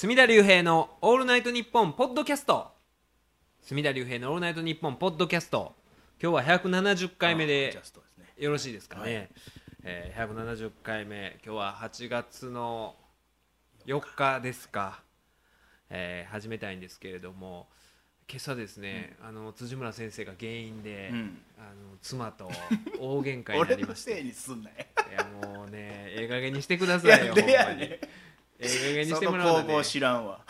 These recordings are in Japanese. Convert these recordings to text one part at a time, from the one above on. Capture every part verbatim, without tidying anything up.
隅田隆平のオールナイトニッポンポッドキャスト。隅田隆平のオールナイトニッポンポッドキャスト、今日はひゃくななじゅっかいめでよろしいですかね、はい、えー、ひゃくななじゅっかいめ、今日ははちがつのよっかですか、えー、始めたいんですけれども、今朝ですね、うん、あの辻村先生が原因で、うん、あの妻と大喧嘩になりまして俺のせいにすんなよいやもうね、ええ加減にしてくださいよ、ほんまにええ加減にしてもらうので、ね、その工房知らんわ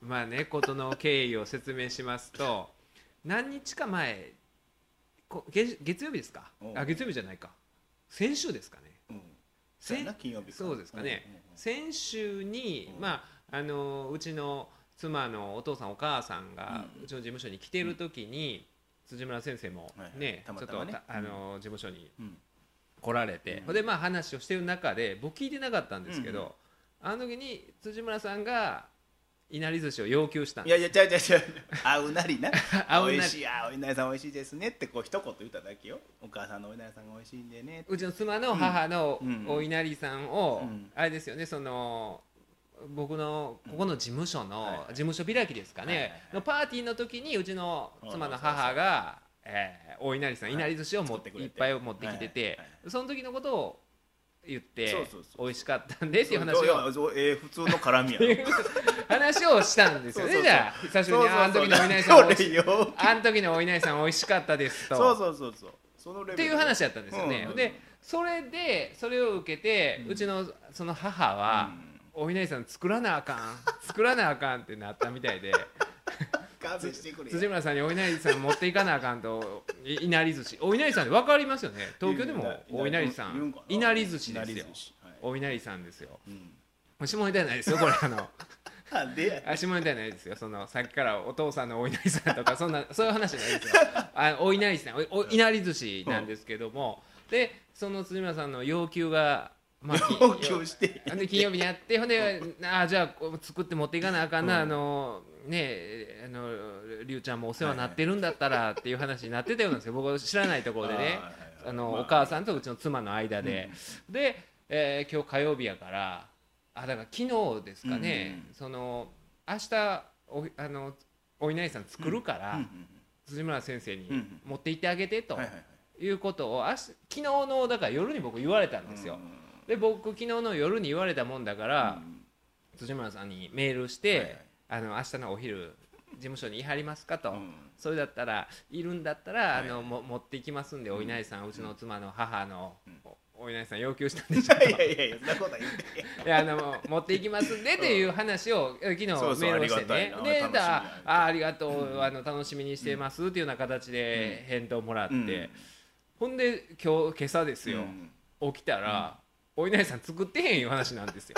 まあね、ことの経緯を説明しますと何日か前こ 月, 月曜日ですか、あ、月曜日じゃないか、先週ですかね、うん、せん金曜日か、そうですかね、うんうんうん、先週に、うん、まああのうちの妻のお父さんお母さんがうちの事務所に来てる時に、うん、辻村先生もね、はいはい、ちょっと、ね、あの事務所に来られて、うん、でまあ話をしてる中で僕聞いてなかったんですけど、うんうん、あの時に辻村さんがいなり寿司を要求したんです。いやいや違う違う違う、あうなりなおいしい、あおいなりさんおいしいですねってこう一言言っただけよ。お母さんのおいなりさんがおいしいんでねって、うちの妻の母のおいなりさんを、うんうん、あれですよね、その僕のここの事務所の、うん、事務所開きですかね、はいはいはい、のパーティーの時にうちの妻の母が、えー、おいなりさん、はい、いなり寿司を持ってくれていっぱいを持ってきてて、はいはいはいはい、その時のことを言って、そうそうそう、美味しかったんでっていう話を、いやいや、えー、普通の絡みやろ話をしたんですよね。そうそうそう、じゃあ久しぶりに、あの時のお稲荷さん、あの時のお稲荷さん美味しかったですと、そうそうそうそう、そのレベルっていう話だったんですよね、うん、でそれでそれを受けて、うん、うちのその母は、うん、お稲荷さん作らなあかん作らなあかんってなったみたいで辻村さんにお稲荷さん持っていかなあかんといなり寿司、お稲荷さんで分かりますよね、東京でもお稲荷さん、いなり寿司ですよ、お稲荷さんですよ、うん、下ネタじゃないですよこれ、あの下ネタじゃないですよ、そのさっきからお父さんのお稲荷さんとかそんなそういう話じゃないですよあ、お稲荷さん、おいなり寿司なんですけども、でその辻村さんの要求がまあ、要求してで金曜日にやって、ほんであじゃあ作って持っていかなあかんな、うん、あのね、あのりゅうちゃんもお世話になってるんだったらっていう話になってたようなんですよ僕知らないところでねあの、まあ、お母さんとうちの妻の間で、うん、で、えー、今日火曜日やから、あだから昨日ですかね、うんうん、その明日 お, あのお稲荷さん作るから、うんうんうん、辻村先生に持って行ってあげてと、うんうん、いうことをあし昨日のだから夜に僕言われたんですよ、うんうん、で僕昨日の夜に言われたもんだから、うん、辻村さんにメールして、はいはい、あの明日のお昼事務所にいはりますかと、うん、それだったらいるんだったら、はいはい、あのも持っていきますんで、うん、お稲荷さん、うちの妻の母の、うん、お稲荷さん要求したんでしょといやいやいやそんなことは言っていやあの持っていきますんでっていう話を昨日メールしてね、そうそうでだあありがとう、あの楽しみにしてますっていうような形で返答もらって、うんうん、ほんで今日今朝ですよ、うん、起きたら、うん、お稲荷さん作ってへんいう話なんですよ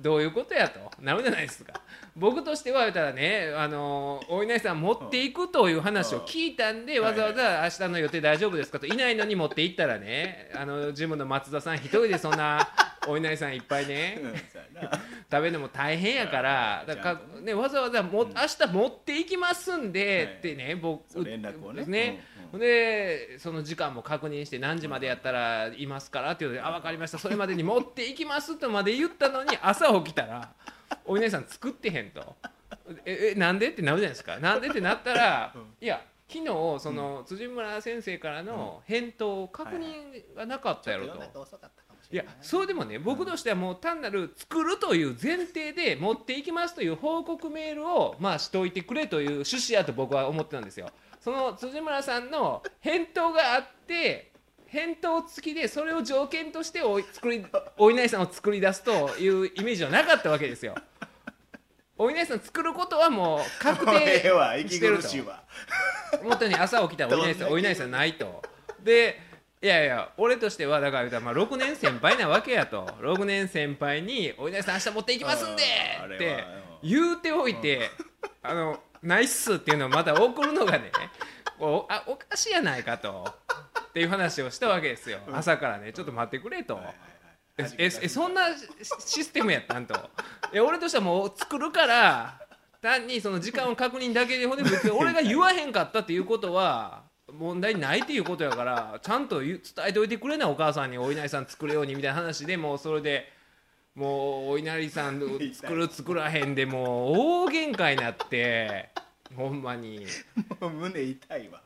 どういうことやとなるじゃないですか。僕としては言ったらね、あのお稲荷さん持っていくという話を聞いたんで、わざわざ明日の予定大丈夫ですかと、いないのに持っていったらね、あのジムの松田さん一人でそんなお稲荷さんいっぱいね食べるのも大変やから、だから、ね、わざわざも明日持っていきますんでってね、僕連絡をね、でその時間も確認して、何時までやったらいますからっていうので、あ分かりました、それまでに持っていきますとまで言ったのに、朝起きたらお稲荷さん作ってへんとええなんでってなるじゃないですか。なんでってなったら、いや昨日その辻村先生からの返答を確認がなかったやろと。いやそうでもね、僕としてはもう単なる作るという前提で持っていきますという報告メールをまあしといてくれという趣旨やと僕は思ってたんですよ。その辻村さんの返答があって、返答付きでそれを条件としてお作りお稲荷さんを作り出すというイメージはなかったわけですよ。お稲荷さん作ることはもう確定してると思ったのに、朝起きたらお稲荷さんお稲荷さんないと。でいやいや俺としてはだからまあろくねん先輩なわけやとろくねん先輩にお稲荷さん明日持っていきますんでって言うておいて、あのナイスっていうのをまた送るのがね お, あおかしいやないかとっていう話をしたわけですよ、朝からね。ちょっと待ってくれと、ええそんなシステムやったんと、え俺としてはもう作るから単にその時間を確認だけで、ほんで別に俺が言わへんかったっていうことは問題ないっていうことやから、ちゃんと伝えておいてくれな、お母さんにお稲荷さん作るようにみたいな話で、もうそれでもうお稲荷さん作る作らへんでもう大喧嘩になってほんまにもう胸痛いわ。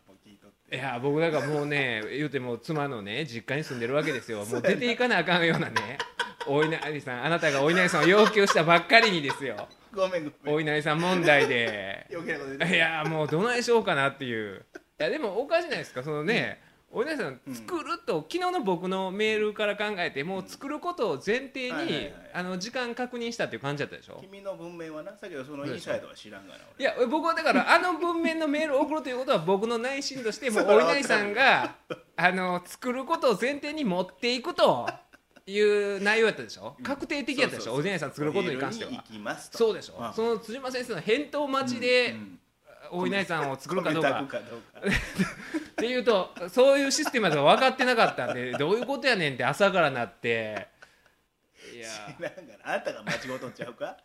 いや僕なんかもうね言うても妻のね実家に住んでるわけですよ。もう出ていかなあかんようなねお稲荷さん、あなたがお稲荷さんを要求したばっかりにですよ。ごめんごめんお稲荷さん問題で余計なことでいやもうどないしようかなっていう。いやでもおかしいじゃないですかそのね、うん、お稲荷さん作ると、うん、昨日の僕のメールから考えてもう作ることを前提に、うんはいはいはい、あの時間確認したっていう感じだったでしょ。君の文面はな、さっきのそのインサイドは知らんがな。いや僕はだからあの文面のメールを送るということは僕の内心としてもうお稲荷さんがあの作ることを前提に持っていくという内容やったでしょ、うん、確定的やったでしょ。そうそうそうお稲荷さん作ることに関しては行きますとそうでしょ、うん、その辻間先生の返答待ちで、うんうんお稲荷さんを作るかどうかっていうとそういうシステムだと分かってなかったんでどういうことやねんって朝からなっていやあなたが間違うとっちゃうか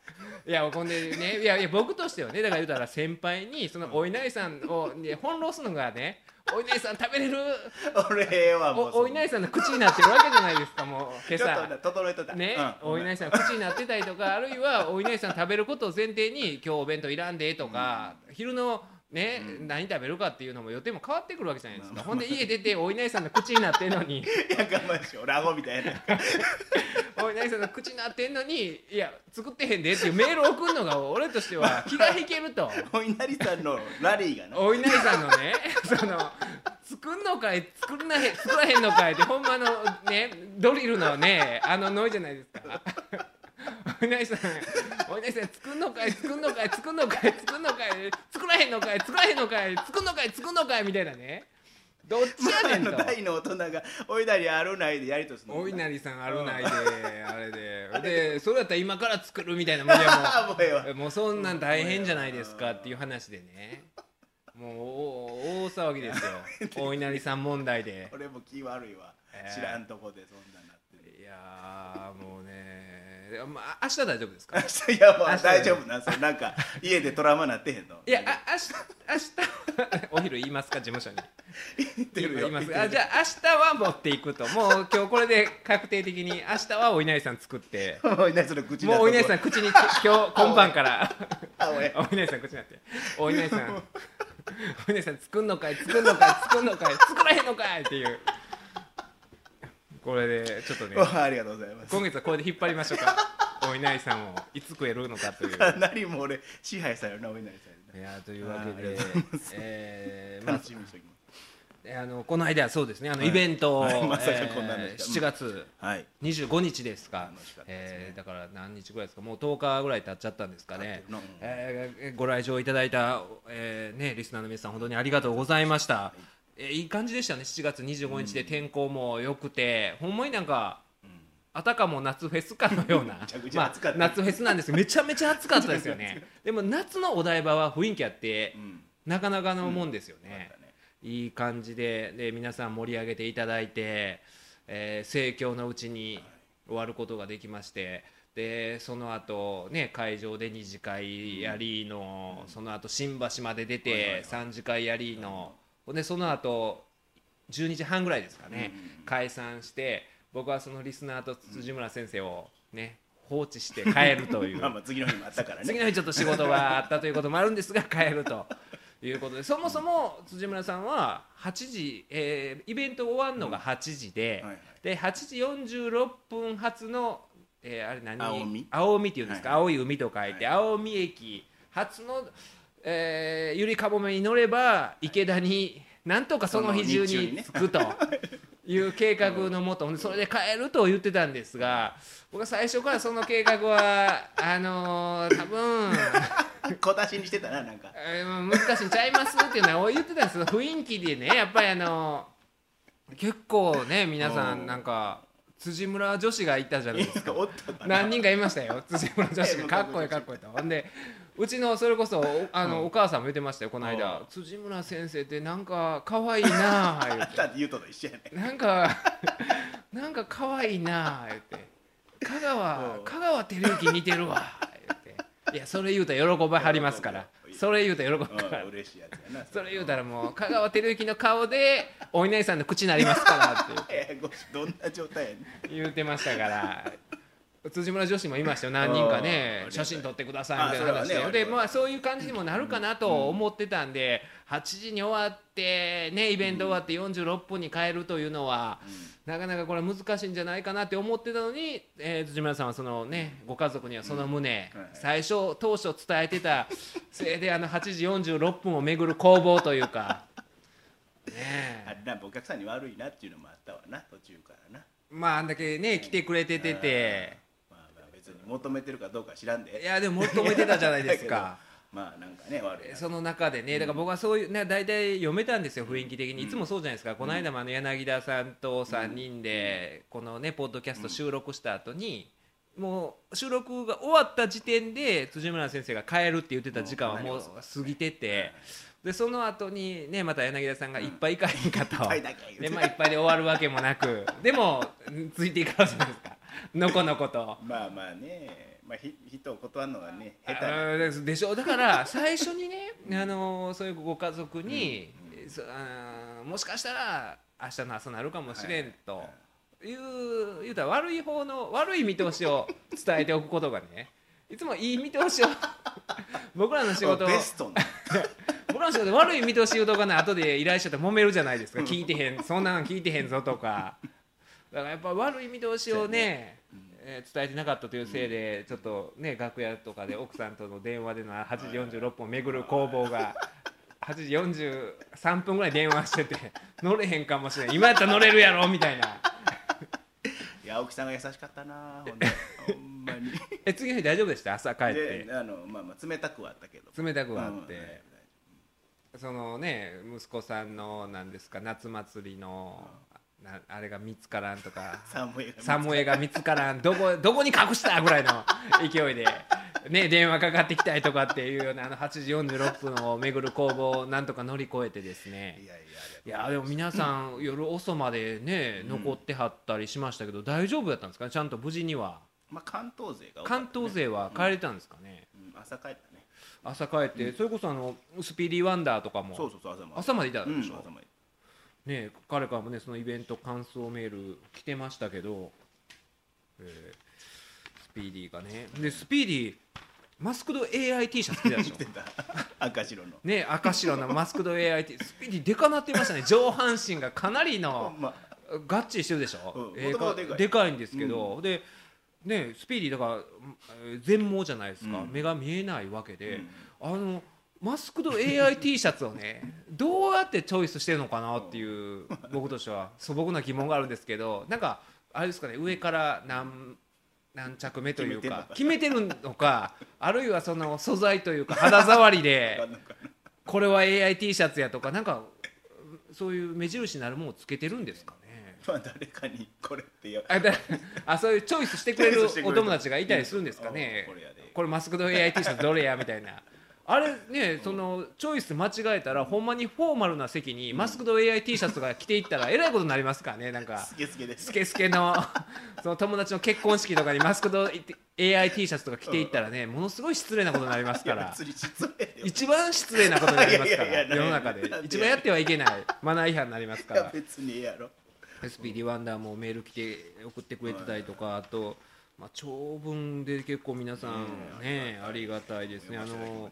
いやほんでねいやいや僕としてはねだから言うたら先輩にそのお稲荷さんを、ね、翻弄するのがねお稲荷さん食べれる俺はもう お, お稲荷さんの口になってるわけじゃないですか。もう今朝ちょっと整えとった、ねうん、お稲荷さんの口になってたりとかあるいはお稲荷さん食べることを前提に今日お弁当いらんでとか、うん、昼の、ねうん、何食べるかっていうのも予定も変わってくるわけじゃないですか、うん、ほんで家出てお稲荷さんの口になってんのにいや我慢しようラゴみたいなお稲荷さんの口になってんのにいや作ってへんでっていうメール送るのが俺としては気が引けるとお稲荷さんのラリーがねお稲荷さんのねその作んのかい作らへん作らへんのかいってほんまのねドリルのねあのノイじゃないですかお稲荷さんお稲荷さん作んのかい作んのかい作んのかい作んのかい作らへんのかい作らへんのかい作んのかい作んのかいみたいなねどっちやねんと、まあ、あの大の大人がお稲荷あるないでやりとするのお稲荷さんあるないで、うん、あれででそれだったら今から作るみたいなもんやもうもうそんなん大変じゃないですかっていう話でねもう大騒ぎですよお稲荷さん問題で俺も気悪いわ、えー、知らんとこでそんなんなってるいやもうね、まあ、明日大丈夫ですか明日いやもう大丈夫なんですよなんか家でトラウマなってへんのいやあ明日明日お昼言いますか事務所に言ってるよ言いますあじゃあ明日は持っていくともう今日これで確定的に明日はお稲荷さん作ってお稲荷さんの口にもうお稲荷さん口に今日今晩からお稲荷さん口になってお稲荷さんお稲荷さん作んのかい作んのかい作んのかい作らへんのかいっていうこれでちょっとねありがとうございます今月はこれで引っ張りましょうかお稲荷さんをいつ食えるのかというかなりも俺支配されるなお稲荷さんいやというわけで、えー、楽しみにしておきます。あのこの間はそうですねあの、はい、イベント、はいまさかこんなえー、しちがつにじゅうごにちですか、はい楽しかったですねえー、だから何日ぐらいですかもうとおかぐらい経っちゃったんですかね、うんえー、ご来場いただいた、えーね、リスナーの皆さん本当にありがとうございました、はいえー、いい感じでしたねしちがつにじゅうごにちで天候も良くて、うん、ほんまになんかあたかも夏フェスかのようなまあ夏フェスなんですけどめちゃめちゃ暑かったですよねでも夏のお台場は雰囲気あって、うん、なかなかのもんですよね、うんいい感じ で, で皆さん盛り上げていただいて、えー、盛況のうちに終わることができましてでその後、ね、会場で二次会やりの、うん、その後新橋まで出て三次会やりの、うん、でその後じゅうにじはんぐらいですかね、うん、解散して僕はそのリスナーと辻村先生を、ね、放置して帰るというまあまあ次の日もあったからね次の日ちょっと仕事があったということもあるんですが帰るということでそもそも辻村さんははちじ、えー、イベント終わるのがはちじ で,、うんはいはい、ではちじよんじゅうろっぷん発の、えー、あれ何青海青海っていうんですか、はいはい、青い海と書いて、はい、青海駅発の、えー、ゆりかもめに乗れば池田になんとかその日中に着くという計画のもとそれで帰ると言ってたんですが僕は最初からその計画はあのー、多分小出しにしてたななんか、えー、難しいんちゃいますっていうのは言ってたんですけど雰囲気でねやっぱりあの結構ね皆さんなんか辻村女子がいたじゃないですか何人かいましたよ辻村女子がかっこいいかっこいいとほんでうちのそれこそあの、うん、お母さんも言ってましたよこの間辻村先生ってなんか可愛いなぁ言ってあんた言うとと一緒やねなんかなんか可愛いなぁ言って香川香川照之似てるわいやそれ言うたら喜ばはりますからそれ言うたら喜ばは嬉しいやつやなそれ言うたらもう香川照之の顔でお稲荷さんの口になりますからってどんな状態やねん言うてましたから辻村女子もいましたよ、何人かね写真撮ってくださいみたいな話で、ね、でまあ、そういう感じにもなるかなと思ってたんで、うん、はちじに終わって、ね、イベント終わってよんじゅうろっぷんに帰るというのは、うん、なかなかこれ難しいんじゃないかなって思ってたのに、えー、辻村さんはその、ね、ご家族にはその旨、うんはい、最初当初伝えてたせいであのはちじよんじゅうろっぷんを巡る攻防というかねえ、あ、なんかお客さんに悪いなっていうのもあったわな、途中からな。まああんだけね来てくれててて、求めてるかどうか知らんで、いやでも求めてたじゃないですかまあなんかね悪いその中でね、だから僕はそういうね大体読めたんですよ、雰囲気的にいつもそうじゃないですか、うん、この間もあの柳田さんとさんにんでこのねポッドキャスト収録した後に、うん、もう収録が終わった時点で辻村先生が帰るって言ってた時間はもう過ぎてて、でその後にねまた柳田さんがいっぱいいかへんかと、うん、でまあいっぱいで終わるわけもなくでもついていかないじゃないですかのこのことまあまあね、まあ、ひ人を断るのがね下手でしょ。だから最初にねあのそういうご家族に、うんうん、そあもしかしたら明日の朝なるかもしれんという、はい、言うたら悪い方の悪い見通しを伝えておくことがねいつもいい見通しを僕らの仕事をベスト僕らの仕事悪い見通し言うとかね後で依頼者と揉めるじゃないですか、聞いてへんそんなの聞いてへんぞとかだからやっぱ悪い見通しをね、うんえー、伝えてなかったというせいで、うん、ちょっとね楽屋とかで奥さんとの電話でのはちじよんじゅうろっぷんを巡る攻防がはちじよんじゅうさんぷんぐらい電話してて乗れへんかもしれない、今やったら乗れるやろみたいな。いや、奥さんが優しかったなほんでほんまにえ次の日大丈夫でした？朝帰ってであの、まあ、まあ冷たくはあったけど冷たくはあって、うんはい、そのね息子さんのなんですか夏祭りの、うんなあれが見つからんとかサムエが見つからんどこ、どこに隠したぐらいの勢いで、ね、電話かかってきたりとかっていうようなあのはちじよんじゅうろっぷんを巡る攻防をなんとか乗り越えてですね、いやいやいやでも皆さん夜遅までね残ってはったりしましたけど、うん、大丈夫だったんですかね、ちゃんと無事には、まあ、関東勢が多かった、ね、関東勢は帰れたんですかね、うんうん、朝帰ったね朝帰って、うん、それこそあのスピーディーワンダーとかもそうそうそう 朝, ま朝までいたでしょ、うん朝までね、彼からもねそのイベント感想メール来てましたけど、えー、スピーディーがねでスピーディーマスクド エーアイ T シャツ着てたでしょ赤白のね赤白のマスクド エーアイ T スピーディーでかなってましたね上半身がかなりのガッチリしてるでしょ、うんえー、かでかいでかいんですけど、うん、でねスピーディーだから全盲じゃないですか、うん、目が見えないわけで、うん、あのマスクド エーアイ T シャツをねどうやってチョイスしてるのかなっていう僕としては素朴な疑問があるんですけど、なんかあれですかね上から何、何着目というか決めてるのかあるいはその素材というか肌触りでこれは エーアイ T シャツやとかなんかそういう目印になるものをつけてるんですかね、まあ、誰かにこれってよあそういうチョイスしてくれるお友達がいたりするんですかね、これマスクド エーアイ T シャツどれやみたいなあれね、そのチョイス間違えたらほんまにフォーマルな席にマスクド エーアイ T シャツが着ていったらえらいことになりますからね、なんかスケスケですスケスケ の, その友達の結婚式とかにマスクド エーアイ T シャツとか着ていったらねものすごい失礼なことになりますから、一番失礼なことになりますから世の中で一番やってはいけないマナー違反になりますから、別にええやろ エスピーディー ワンダーもメール来て送ってくれてたりとか、あとまあ長文で結構皆さんねありがたいですね、あの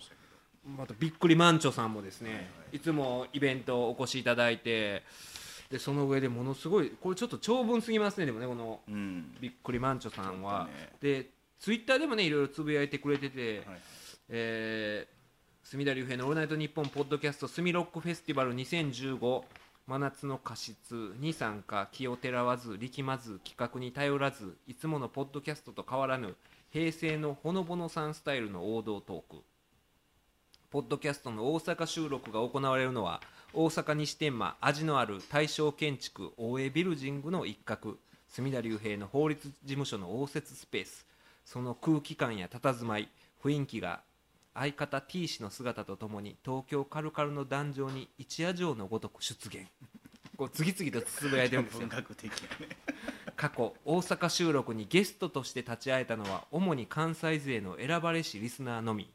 またびっくりマンチョさんもですね、はいはい、いつもイベントお越しいただいてでその上でものすごいこれちょっと長文すぎますねでもねこのびっくりマンチョさんは、うんね、でツイッターでもねいろいろつぶやいてくれてて、はいえー、隅田竜平のオールナイトニッポンポッドキャストスミロックフェスティバルにせんじゅうご真夏の過失に参加、気をてらわず力まず企画に頼らずいつものポッドキャストと変わらぬ平成のほのぼのさんスタイルの王道トーク、ポッドキャストの大阪収録が行われるのは大阪西天満味のある大正建築大江ビルジングの一角、隅田竜平の法律事務所の応接スペース、その空気感や佇まい雰囲気が相方 T 氏の姿とともに東京カルカルの壇上に一夜城のごとく出現こう次々とつぶやいてるんですよ過去大阪収録にゲストとして立ち会えたのは主に関西勢の選ばれしリスナーのみ、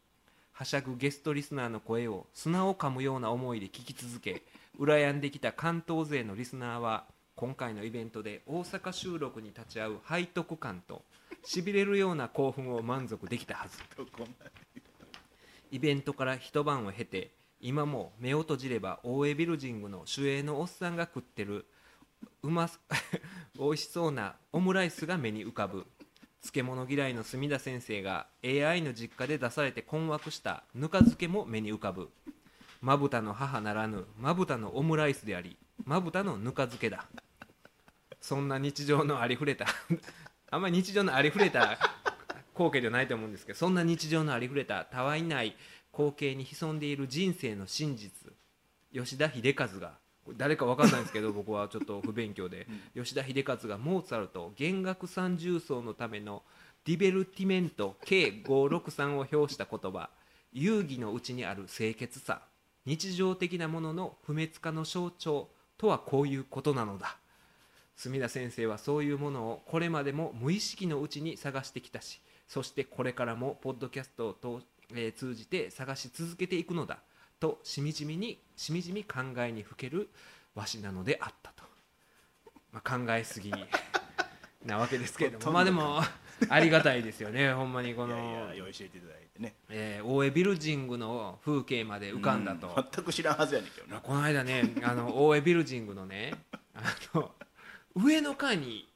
はしゃぐゲストリスナーの声を砂を噛むような思いで聞き続け羨んできた関東勢のリスナーは今回のイベントで大阪収録に立ち会う背徳感としびれるような興奮を満足できたはず。イベントから一晩を経て、今も目を閉じれば大江ビルジングの主演のおっさんが食ってるうまおいしそうなオムライスが目に浮かぶ。漬物嫌いの墨田先生が エーアイ の実家で出されて困惑したぬか漬けも目に浮かぶ。まぶたの母ならぬまぶたのオムライスであり、まぶたのぬか漬けだ。そんな日常のありふれたあんまり日常のありふれた光景じゃないと思うんですけど、そんな日常のありふれたたわいない光景に潜んでいる人生の真実、吉田秀和が、誰か分かんないんですけど僕はちょっと不勉強で、うん、吉田秀和がモーツァルト弦楽三重奏のためのディベルティメント計ごひゃくろくじゅうさんを表した言葉、遊戯のうちにある清潔さ、日常的なものの不滅化の象徴とはこういうことなのだ。墨田先生はそういうものをこれまでも無意識のうちに探してきたし、そしてこれからもポッドキャストを通じて探し続けていくのだと、しみじみにしみじみ考えにふけるわしなのであったと、まあ、考えすぎなわけですけれども、まあでもありがたいですよねほんまにこの、いやいや教えていただいてね、えー、大江ビルジングの風景まで浮かんだと、うん、全く知らんはずやねんけどね、この間ねあの大江ビルジングのねあの上の階に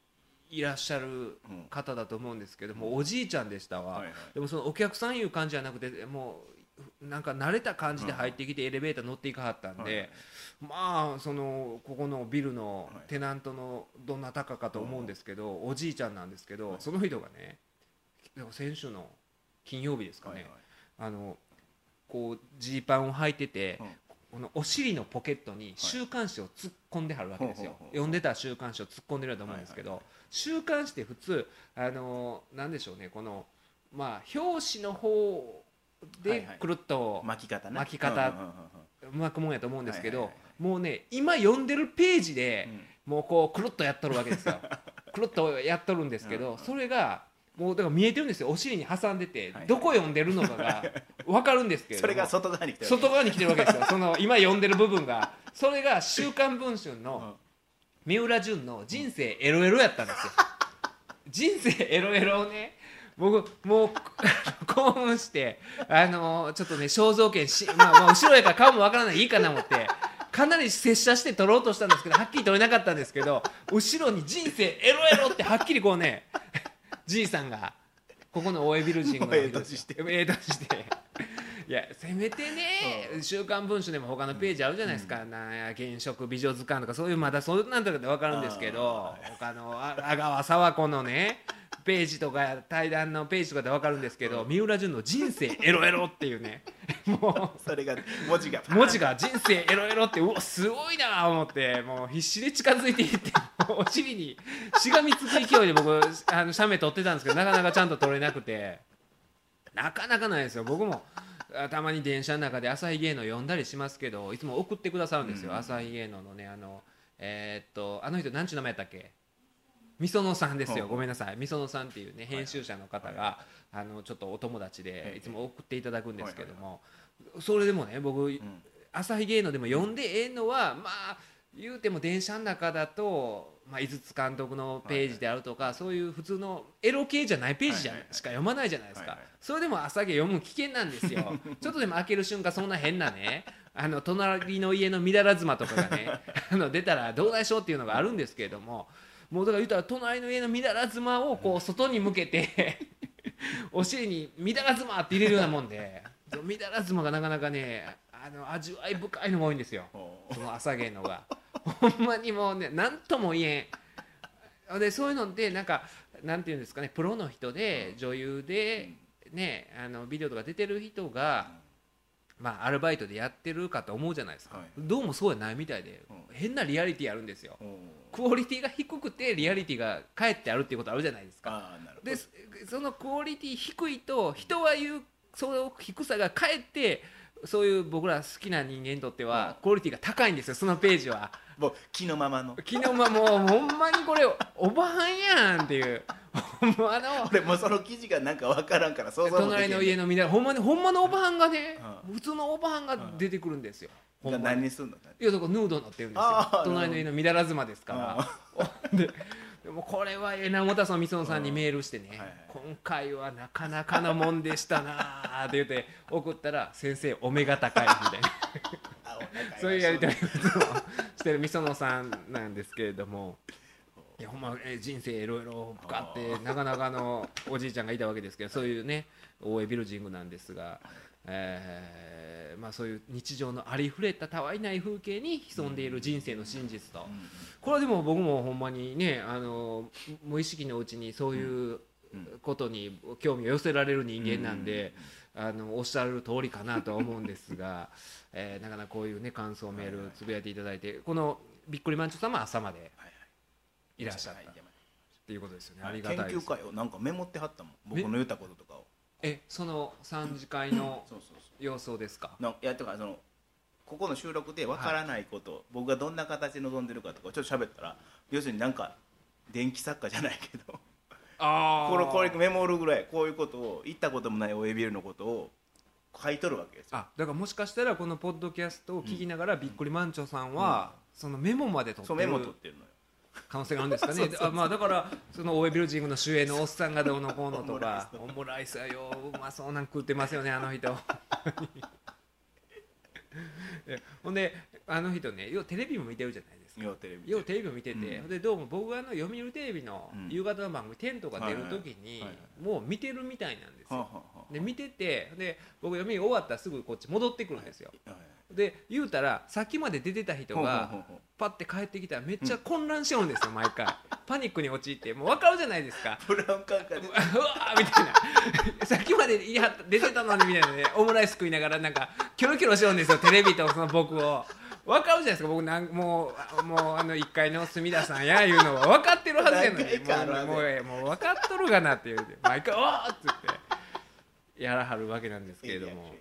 いらっしゃる方だと思うんですけども、うん、おじいちゃんでしたわ、はいはい、でもそのお客さんいう感じじゃなくて、もうなんか慣れた感じで入ってきてエレベーター乗っていかはったんで、はいはい、まあそのここのビルのテナントのどなたかかと思うんですけど、はい、おじいちゃんなんですけど、はい、その人がね、でも先週の金曜日ですかね、はいはい、あのこうジーパンを履いてて、はい、このお尻のポケットに週刊誌を突っ込んではるわけですよ、はい、読んでた週刊誌を突っ込んでると思うんですけど、はいはい、週刊誌って普通あのなんでしょうね、このまあ表紙の方でくるっと巻き方ね、巻き方巻くもんやと思うんですけど、もうね今読んでるページでもうこうくるっとやっとるわけですよくるっとやっとるんですけど、それがもうだから見えてるんですよ、お尻に挟んでて、どこ読んでるのかが分かるんですけど、それが外側に来てる、外側に来てるわけですよ、その今読んでる部分が。それが週刊文春の三浦淳の人生エロエロやったんですよ人生エロエロをね、僕もう興奮してあのー、ちょっとね肖像権し、まあ、まあ後ろやから顔もわからない、いいかなと思ってかなり拙者して撮ろうとしたんですけど、はっきり撮れなかったんですけど、後ろに人生エロエロってはっきりこうねじいさんがここの大江ビルジングのええ年してええ年していやせめてね週刊文春でも他のページあるじゃないですか、うん、なんや原色美女図鑑とかそういうまだそうなんとかで分かるんですけど、他の阿川沢子のねページとか対談のページとかで分かるんですけど、三浦淳の人生エロエロっていうねもうそれが文字が文字が人生エロエロって、うわすごいなと思って、もう必死で近づいていってお尻にしがみつく勢いで僕あの写メ撮ってたんですけど、なかなかちゃんと撮れなくて、なかなかないですよ。僕もたまに電車の中で朝日芸能読んだりしますけど、いつも送ってくださるんですよ、うん、朝日芸能のねあのえー、っとあの人何ちゅう名前やったっけ、みそのさんですよ、ごめんなさい、みそのさんっていうね編集者の方があのちょっとお友達でいつも送っていただくんですけども、それでもね僕朝日芸能でも読んでええのは、まあ言うても電車の中だとまあ井筒監督のページであるとか、そういう普通のエロ系じゃないページしか読まないじゃないですか。それでも朝日読む危険なんですよちょっとでも開ける瞬間そんな変なねあの隣の家のみだら妻とかがねあの出たらどうでしょうっていうのがあるんですけれども、もうだから言ったら隣の家のみだら妻をこう外に向けてお尻にみだら妻って入れるようなもんで、みだら妻がなかなかねあの味わい深いのが多いんですよ、その朝芸能がほんまにもうね何とも言えんで、そういうのでなんかなんていうんですかね、プロの人で女優でねあのビデオとか出てる人がまあアルバイトでやってるかと思うじゃないですか、はい、どうもそうじゃないみたいで、うん、変なリアリティあるんですよ、うん、クオリティが低くてリアリティが返ってあるっていうことあるじゃないですか。でそのクオリティ低いと人は言うその低さが返ってそういう僕ら好きな人間にとってはクオリティが高いんですよ、そのページはもう気のままの気のままもうほんまにこれおばはんやんっていうほんまの俺もその記事がなんか分からんから想像もできない。隣の家のみんなほんまにほんまのおばはんがね、うん、普通のおばはんが出てくるんですよ、うん、ほんまに何にすんの。いやだからヌードになってるんですよ、隣の家のみだら妻ですからででもこれはえなもたさん、みそのさんにメールしてね、うんはいはい、今回はなかなかなもんでしたなって言って送ったら先生お目が高いみたいなそういうやり取りをしてるみそのさんなんですけれども、いやほんま人生いろいろ深ってなかなかのおじいちゃんがいたわけですけど、そういうね大江ビルジングなんですが、えーまあ、そういう日常のありふれたたわいない風景に潜んでいる人生の真実と、うん、これはでも僕もほんまにね、あの無意識のうちにそういうことに興味を寄せられる人間なんで、うんうん、あのおっしゃる通りかなとは思うんですが、えー、なかなかこういうね感想メールつぶやいていただいて、このびっくりマンチョさんも朝までいらっしゃったっていうことですよね、ありがたいです。研究会をなんかメモってはったもん、僕の言ったこととかを。えその三次会の様相ですか？そうそうそう、いやとかそのここの収録でわからないこと、はい、僕がどんな形で望んでるかとかちょっと喋ったら、要するになんか電気作家じゃないけどあこれこれメモるぐらいこういうことを言ったこともない オーエービーエル のことを書いとるわけですよ。あだからもしかしたらこのポッドキャストを聞きながら、うん、びっくりマンチョさんは、うん、そのメモまで取ってる、そうメモ取ってるのよ、可能性があるんですかね。そうそうそう、あまあだからその大江ビルジングの主演のおっさんがどうのこうのとかオムライスはようまそうなん食ってますよねあの人ほんであの人ね、ようテレビも見てるじゃないですか。ようテレビようテレビも見てて、うん、でどうも僕があの読売テレビの夕方の番組、うん、テントが出る時に、はいはいはい、もう見てるみたいなんですよ、はいはいはい、で見てて、で僕読売終わったらすぐこっち戻ってくるんですよ、はいはいはい、で言うたらさっきまで出てた人がパッて帰ってきたらめっちゃ混乱しちゃうんですよ、うん、毎回パニックに陥って、もう分かるじゃないですかブラウンカンカンでうわーみたいなさっきまでいや出てたのにみたいなね、オムライス食いながらなんかキョロキョロしちゃうんですよテレビとその僕を。分かるじゃないですか、僕なんもう、もうあのいっかいの隅田さんやいうのは分かってるはずやのに、もう、もう、もう分かっとるかなっていう毎回おーっつってやらはるわけなんですけれども、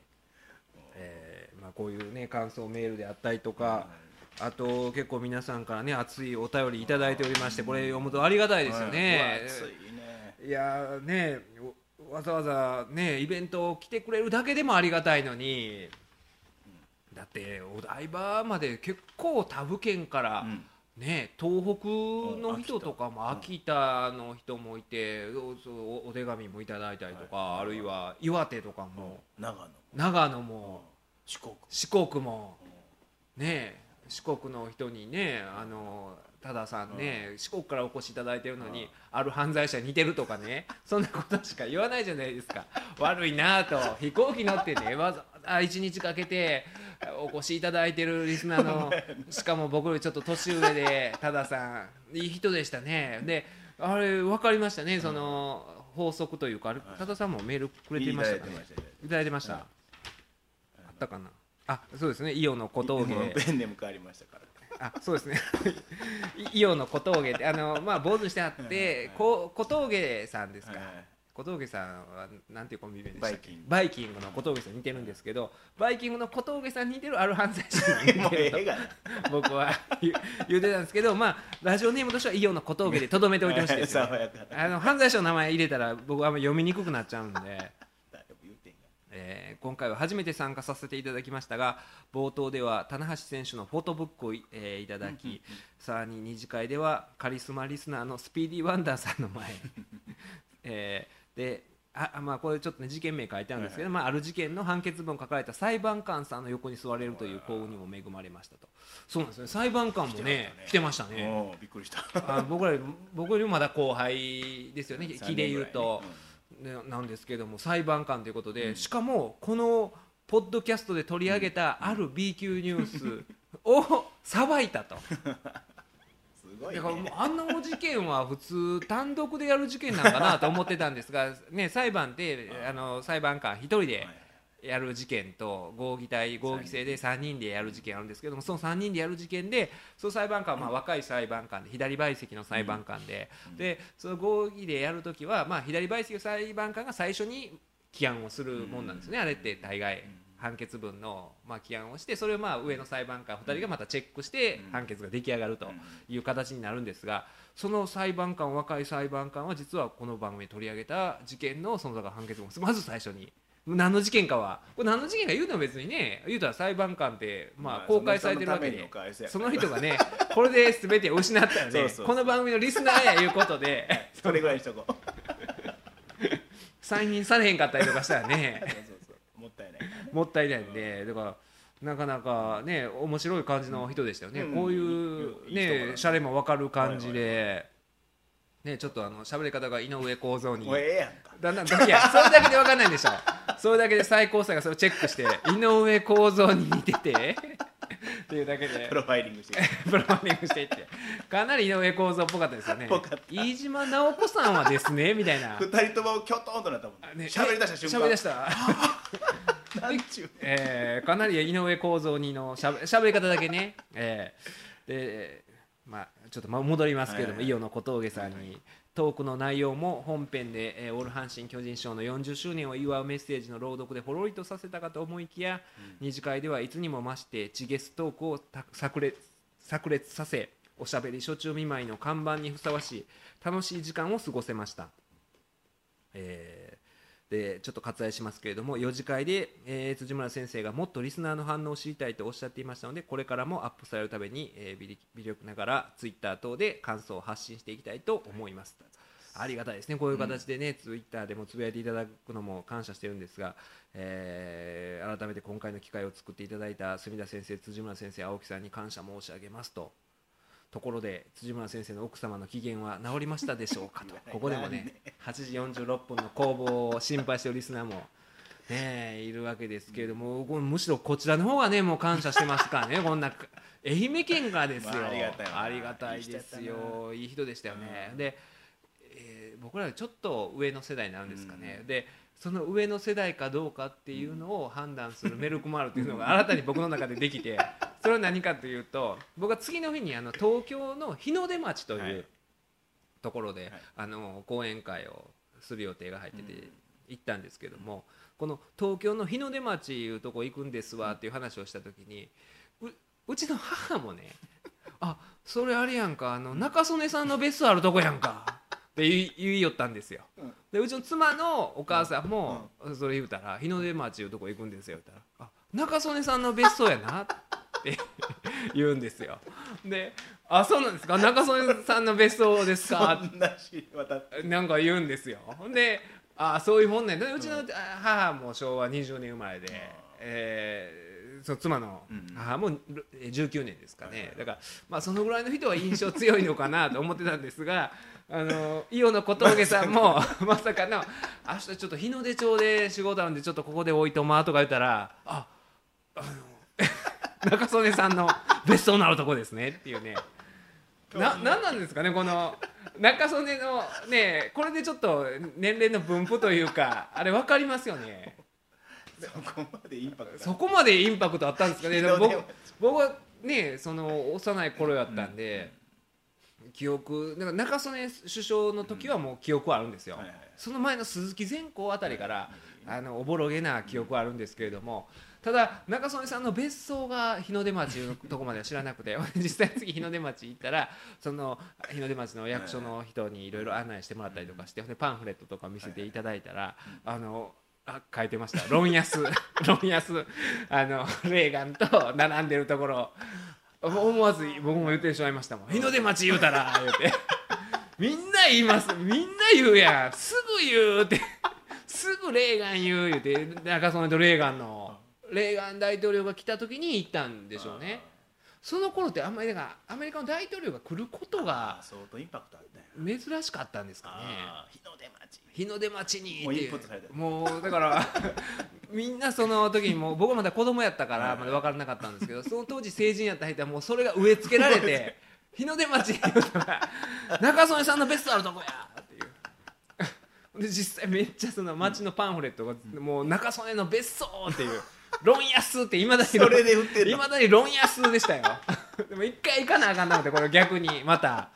えーまあ、こういうね感想メールであったりとか、あと結構皆さんからね熱いお便りいただいておりまして、これ読むとありがたいですよね。いやね、わざわざねイベント来てくれるだけでもありがたいのに、だってお台場まで結構他府県から、ね、うん、東北の人とかも秋田の人もいて、うん、お手紙もいただいたりとか、はい、あるいは岩手とかも、うん、長野も、長野も、うん、四国、四国も、うんね、四国の人にね、あの多田さんね、うん、四国からお越しいただいてるのに、うん、ある犯罪者に似てるとかねそんなことしか言わないじゃないですか悪いなと飛行機乗ってねわざあいちにちかけてお越しいただいてるリスナーのしかも僕よりちょっと年上で多田さんいい人でしたね。であれ分かりましたね、その法則というか、多田さんもメールくれてましたかね、いただいてました、あったかな、あそうですね、イオの小峠ペンネーム変わりましたから、あそうですねイオの小峠ってあの、まあ、坊主してあって小峠さんですか、小峠さんはなんていうコンビ名でしたっけ、バイキングの小峠さん似てるんですけど、バイキングの小峠さん似てるある犯罪者に似てると僕は言ってたんですけど、まあラジオネームとしてはイオの小峠でとどめておいてほしいですよねあの犯罪者の名前入れたら僕はあんま読みにくくなっちゃうんでえー、今回は初めて参加させていただきましたが、冒頭では棚橋選手のフォトブックを い,、えー、いただきさらに二次会ではカリスマリスナーのスピーディーワンダーさんの前、えー、であ、まあ、これちょっと、ね、事件名書いてあるんですけど、はいはいまあ、ある事件の判決文を書かれた裁判官さんの横に座れるという幸運にも恵まれましたと。そうなんですね、裁判官もね来てましたね、びっくりしたあ僕ら僕よりもまだ後輩ですよね気で言うと、なんですけども裁判官ということで、うん、しかもこのポッドキャストで取り上げたある B 級ニュースを裁いたとすごい、ね、だからもうあんな事件は普通単独でやる事件なんかなと思ってたんですが、ね、裁判ってあの裁判官一人でやる事件と合議体合議制でさんにんでやる事件あるんですけども、そのさんにんでやる事件でその裁判官はまあ若い裁判官で左陪席の裁判官で、うん、でその合議でやるときはまあ左陪席の裁判官が最初に起案をするもんなんですね、うん、あれって大概判決文のまあ起案をして、それをまあ上の裁判官ふたりがまたチェックして判決が出来上がるという形になるんですが、その裁判官若い裁判官は実はこの番組で取り上げた事件のそのだから判決文をまず最初に何の事件かはこれ何の事件か言うのは別にね、言うたら裁判官ってまあ公開されてるわけで、その人がねこれで全てを失ったらね、そうそうそうこの番組のリスナーやいうことでそれぐらいにしとこう再任されへんかったりとかしたらねそうそうそうもったいない、もったいないんで、だからなかなかね面白い感じの人でしたよね、うん、こういうねシャレも分かる感じでね、ちょっとあの喋り方が井上公造にもうええやんかだんだんだん、いやそれだけで分かんないんでしょそれだけで最高裁がそれをチェックして井上公造に似ててっていうだけでプロファイリングしてプロファイリングしていってかなり井上公造っぽかったですよね。飯島直子さんはですねみたいなふたりともキョトンとなったもんね、喋り出した瞬間喋り出したなんちゅう、えー、かなり井上公造にのしゃべ、しゃべり方だけね、えーでまあ、ちょっと戻りますけれども、はい、伊予の小峠さんに、はいはい、トークの内容も本編で、えー、オール阪神・巨人賞のよんじゅっしゅうねんを祝うメッセージの朗読でほろりとさせたかと思いきや、うん、二次会ではいつにも増してチゲストークを炸裂、炸裂させ、おしゃべり初中見舞いの看板にふさわしい楽しい時間を過ごせました、えー、でちょっと割愛しますけれども、四次会で、えー、辻村先生がもっとリスナーの反応を知りたいとおっしゃっていましたので、これからもアップされるために、えー、微力ながらツイッター等で感想を発信していきたいと思います、はい、ありがたいですね、こういう形でね、うん、ツイッターでもつぶやいていただくのも感謝してるんですが、えー、改めて今回の機会を作っていただいた隅田先生、辻村先生、青木さんに感謝申し上げますと。ところで辻村先生の奥様の機嫌は治りましたでしょうかとここでもねはちじよんじゅうろっぷんの攻防を心配しているリスナーも、ね、いるわけですけれども、むしろこちらの方がねもう感謝してますからねこんな愛媛県がですよ、まあ、ありがたいありがたいですよ、いい人でしたよね、うん、で、えー、僕らちょっと上の世代になるんですかね、うん、でその上の世代かどうかっていうのを判断するメルクマールというのが新たに僕の中でできてそれは何かというと、僕は次の日にあの東京の日の出町というところであの講演会をする予定が入ってて行ったんですけども、この東京の日の出町いうとこ行くんですわっていう話をした時に う, うちの母もね、あ、それあれやんか、あの中曽根さんの別荘あるとこやんかで言いよったんですよ、うん、でうちの妻のお母さんも、うん、それ言うたら日の出町いうとこ行くんですよ言ったら、あ、中曽根さんの別荘やなって言うんですよ。で、あ、そうなんですか、中曽根さんの別荘ですかそんなし渡ってなんか言うんですよ。で、あ、そういうもんね。でうちの母も昭和にじゅうねん生まれで、うん、えー、その妻の母もじゅうきゅうねんですかね、うん、だから、まあ、そのぐらいの人は印象強いのかなと思ってたんですがあの伊予の小峠さんもまさかの明日ちょっと日の出町で仕事あるんでちょっとここで置いとまーとか言ったら、あ、あの中曽根さんの別荘のあるとこですねっていうねな、なんなんですかねこの中曽根のね、これでちょっと年齢の分布というかあれ分かりますよねそこまでインパクトそこまでインパクトあったんですかね。でも 僕, 僕はねその幼い頃やったんで、うん、記憶だから中曽根首相の時はもう記憶はあるんですよ、うん、はいはいはい、その前の鈴木善幸あたりから、はいはい、あのおぼろげな記憶はあるんですけれども、ただ中曽根さんの別荘が日の出町のとこまでは知らなくて実際次日の出町行ったらその日の出町の役所の人にいろいろ案内してもらったりとかして、はいはい、パンフレットとか見せていただいたら、はいはい、あのあ書いてましたロンヤスロンヤスあのレーガンと並んでるところ思わず僕も言ってしまいましたもん。日の出町言うたら言うてみんな言います、みんな言うやん、すぐ言うってすぐレーガン言う言うて、中曽根とレーガンのレーガン大統領が来た時に行ったんでしょうね。その頃ってあんまりだからアメリカの大統領が来ることが相当インパクトあったよ、珍しかったんですかね。日の出町日の出町にっていうもうだからみんなその時にもう僕はまだ子供やったからまだ分からなかったんですけど、その当時成人やった人はもうそれが植え付けられて日の出町っていうのが中曽根さんのベストあるとこやっていうで実際めっちゃその町のパンフレットがもう中曽根の別荘っていうロンヤスっていまだにそれで売ってるいまだにロンヤスでしたよでも一回行かなあかんなのでこれ逆にまた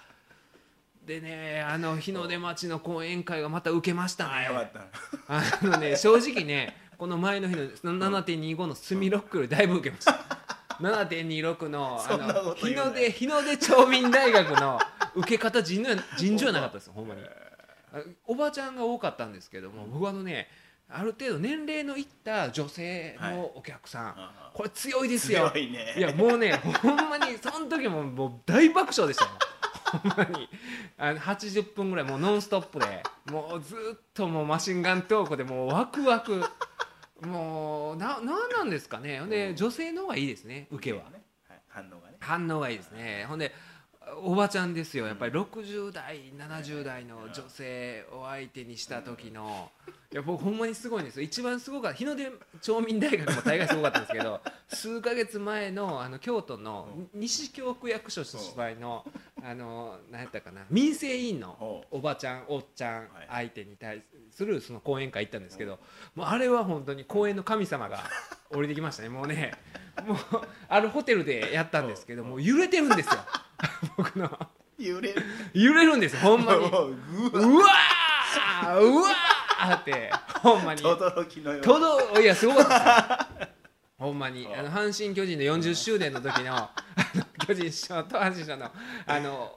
でね、あの日の出町の講演会がまた受けましたね。あ、よかったあのね正直ねこの前の日の ななてんにご のスミロックよりだいぶ受けました ななてんにろく の, あの日の出日の出町民大学の受け方尋常やなかったですよ。ほんまにおばあちゃんが多かったんですけども、僕はあのねある程度年齢のいった女性のお客さん、はい、これ強いですよ。強いね。いやもうねほんまにその時ももう大爆笑でしたよ。ほんまにあのはちじゅっぷんぐらいもうノンストップでもうずっともうマシンガントークでもうワクワクもうな、なんなんですかね。で女性の方がいいですね、受けは、ね、はい、反応がね、反応がいいですね。ほんでおばちゃんですよ、やっぱりろくじゅうだいななじゅうだいの女性を相手にした時の、いや僕ほんまにすごいんですよ。一番すごかった日の出町民大学も大概すごかったんですけど数ヶ月前 の, あの京都の西京区役所主催のあの何やったかな、民生委員のおばちゃんおっちゃん相手に対するその講演会行ったんですけど、もうあれは本当に講演の神様が降りてきましたね。もうねもうあるホテルでやったんですけど、もう揺れてるんですよ僕の揺れる揺れるんですよ、ほんまにうわーうわーってほんまに轟きのようとどいやすごかったですほんまにあの阪神・巨人のよんじゅっしゅうねんの時 の, あの巨人師匠と阪神師匠 の, あの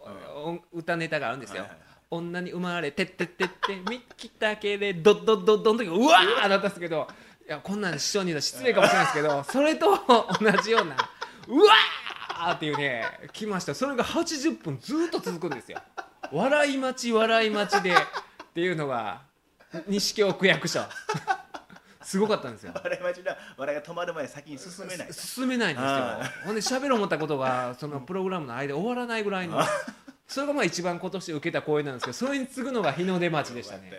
歌ネタがあるんですよ、はいはいはい、女に生まれてってってって見きたけれどどどどの時うわーだったんですけど、いやこんなん師匠に言うのは失礼かもしれないですけどそれと同じようなうわーっていうね来ました。それがはちじゅっぷんずっと続くんですよ笑い待ち笑い待ちでっていうのが西京区役所すごかったんですよ。笑い待ちの笑いが止まるまで先に進めない進めないんですよ。ほんで喋ろう思ったことがそのプログラムの間終わらないぐらいのそれがまあ一番今年受けた講演なんですけど、それに次ぐのが日の出町でしたね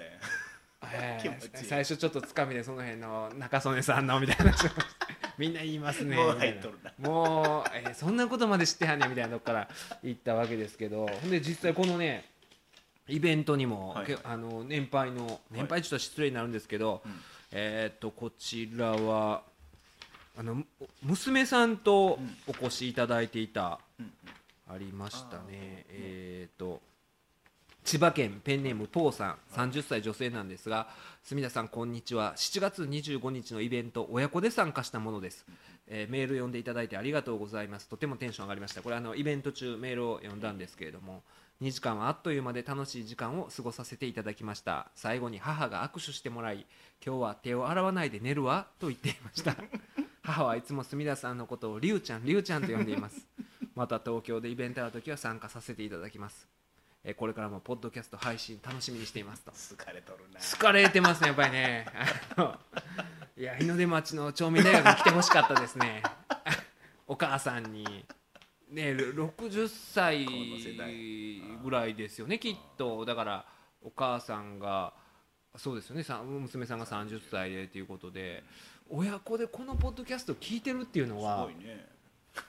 えー、最初ちょっとつかみでその辺の中曽根さんのみたいなみんな言いますね、もう入っとるな、もう、えー、そんなことまで知ってはんねんみたいなとこから行ったわけですけど、ほんで実際このねイベントにも、はいはい、あの年配の年配ちょっと失礼になるんですけど、はい、えー、っとこちらはあの娘さんとお越しいただいていた、うん、ありましたね。えー、っと千葉県ペンネームポーさんさんじゅっさい女性なんですが、住田さんこんにちは。しちがつにじゅうごにちのイベント親子で参加したものです、えー、メール読んでいただいてありがとうございます。とてもテンション上がりました。これあのイベント中メールを読んだんですけれども、にじかんはあっという間で楽しい時間を過ごさせていただきました。最後に母が握手してもらい、今日は手を洗わないで寝るわと言っていました母はいつも住田さんのことをりゅうちゃんりゅうちゃんと呼んでいますまた東京でイベントあるときは参加させていただきます。これからもポッドキャスト配信楽しみにしていますと。疲れとるな。疲れてますねやっぱりねあのいや日の出町の町民大学に来てほしかったですねお母さんにねろくじゅっさいぐらいですよねきっと。だからお母さんがそうですよね、さ娘さんがさんじゅっさいでということで、親子でこのポッドキャスト聞いてるっていうのはすごいね、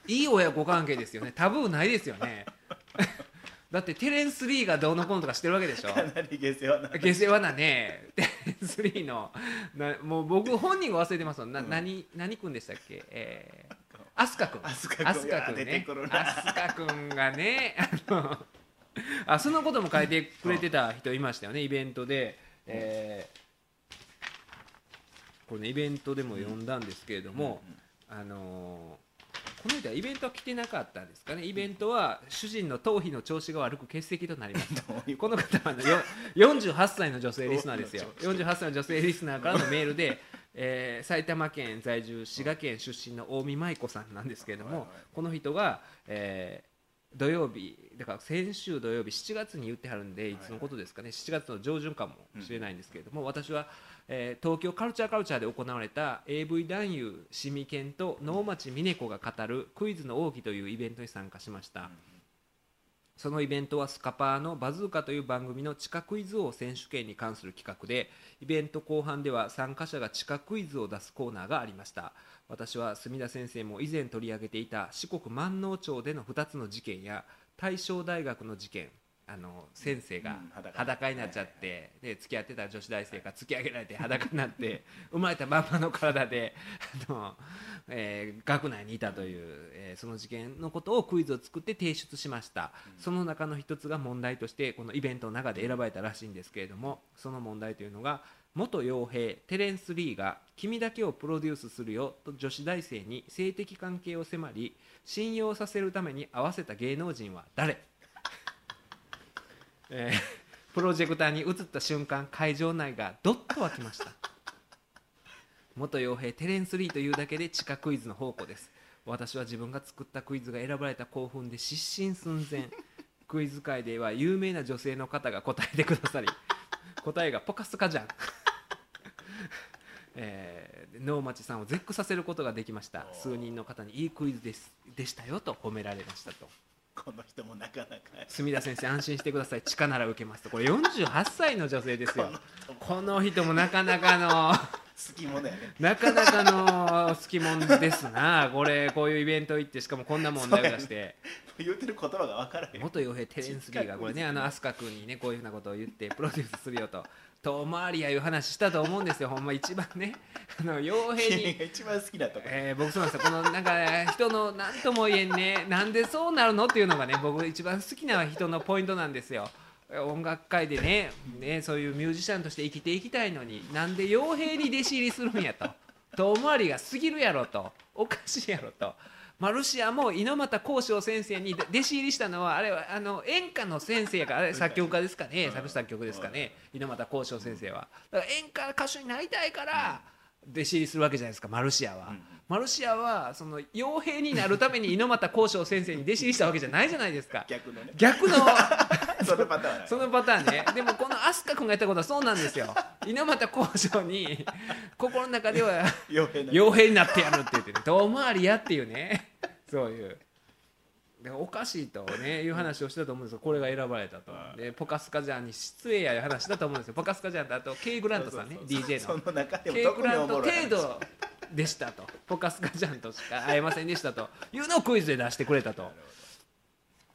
いい親子関係ですよね。タブーないですよねだってテレンス・リーがどうのこうのとかしてるわけでしょ。かなり下世話な下世話なねテレンス・リーのな、もう僕本人が忘れてますもんな、うん、何, 何君でしたっけ、えー、アスカ君アスカ君アスカ君、ね、アスカ君がねあのあそのことも書いてくれてた人いましたよねイベントで、えー、これねイベントでも読んだんですけれども、うんうん、あのーこの間イベントは来てなかったんですかね。イベントは主人の頭皮の調子が悪く欠席となりましたこの方は、ね、よんじゅうはっさいの女性リスナーですよ。よんじゅうはっさいの女性リスナーからのメールで、えー、埼玉県在住滋賀県出身の大見舞子さんなんですけれども、この人が、えー、土曜日だから先週土曜日しちがつに言ってはるんでいつのことですかね、しちがつの上旬かもしれないんですけれども、うん、私はえー、東京カルチャーカルチャーで行われた エーブイ 男優シミケンと能町みね子が語るクイズの奥義というイベントに参加しました、うん、そのイベントはスカパーのバズーカという番組の地下クイズ王選手権に関する企画で、イベント後半では参加者が地下クイズを出すコーナーがありました。私は住田先生も以前取り上げていた四国万能町でのふたつの事件や大正大学の事件、あの先生が裸になっちゃってで付き合ってた女子大生が突き上げられて裸になって生まれたまんまの体であのえ学内にいたというえその事件のことをクイズを作って提出しました。その中の一つが問題としてこのイベントの中で選ばれたらしいんですけれども、その問題というのが元傭兵テレンス・リーが君だけをプロデュースするよと女子大生に性的関係を迫り信用させるために合わせた芸能人は誰えー、プロジェクターに映った瞬間会場内がドッと沸きました元傭兵テレンス・リーというだけで地下クイズの宝庫です。私は自分が作ったクイズが選ばれた興奮で失神寸前。クイズ界では有名な女性の方が答えてくださり、答えがポカスカじゃんえー、能町さんを絶句させることができました。数人の方にいいクイズですでしたよと褒められましたと。この人もなかなか隅田先生安心してください、地下なら受けますと。これよんじゅうはっさいの女性ですよ。この人もなかなかの好きもんだよね。なかなかの好きもんですな。これこういうイベント行ってしかもこんな問題を出して言ってる言葉が分からへん。元傭兵テレンス・リーがこれね、あの飛鳥君にねこういうふうなことを言ってプロデュースするよと遠回りやいう話したと思うんですよ。ほんま一番ねあの傭兵に一番好きだと、えー、僕そうなんですよ。このなんか人の何とも言えんねなんでそうなるのっていうのがね僕一番好きな人のポイントなんですよ。音楽界で ね, ねそういうミュージシャンとして生きていきたいのになんで傭兵に弟子入りするんやと遠回りが過ぎるやろとおかしいやろと。マルシアも猪俣公章先生に弟子入りしたのはあれはあの演歌の先生やから、あれ作曲家ですかね、作詞作曲ですかね、猪俣公章先生はだから演歌歌手になりたいから弟子入りするわけじゃないですか。マルシアは、うん、マルシアはその傭兵になるために猪俣公章先生に弟子入りしたわけじゃないじゃないですか。逆のね逆のそのパターン、ね、そのパターンねでもこの飛鳥君がやったことはそうなんですよ。猪俣公章に心の中では傭兵になってやるって言って、ね、遠回りやっていうねそういうおかしいと、ね、いう話をしたと思うんですよ。これが選ばれたと、うん、でポカスカジャンに失礼やいう話だと思うんですよ。ポカスカジャンとあとケイ・グラントさんね ディージェー のケイ・グラント程度でしたとポカスカジャンとしか会えませんでしたというのをクイズで出してくれたと。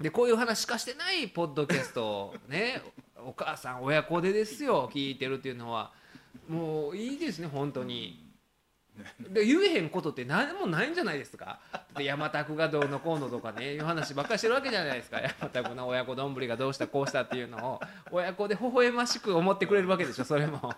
でこういう話しかしてないポッドキャストをねお母さん親子でですよ聞いてるっていうのはもういいですね本当に。で言えへんことって何もないんじゃないですか。で山田区がどうのこうのとかねいう話ばっかりしてるわけじゃないですか。山田区の親子どんぶりがどうしたこうしたっていうのを親子で微笑ましく思ってくれるわけでしょ。それも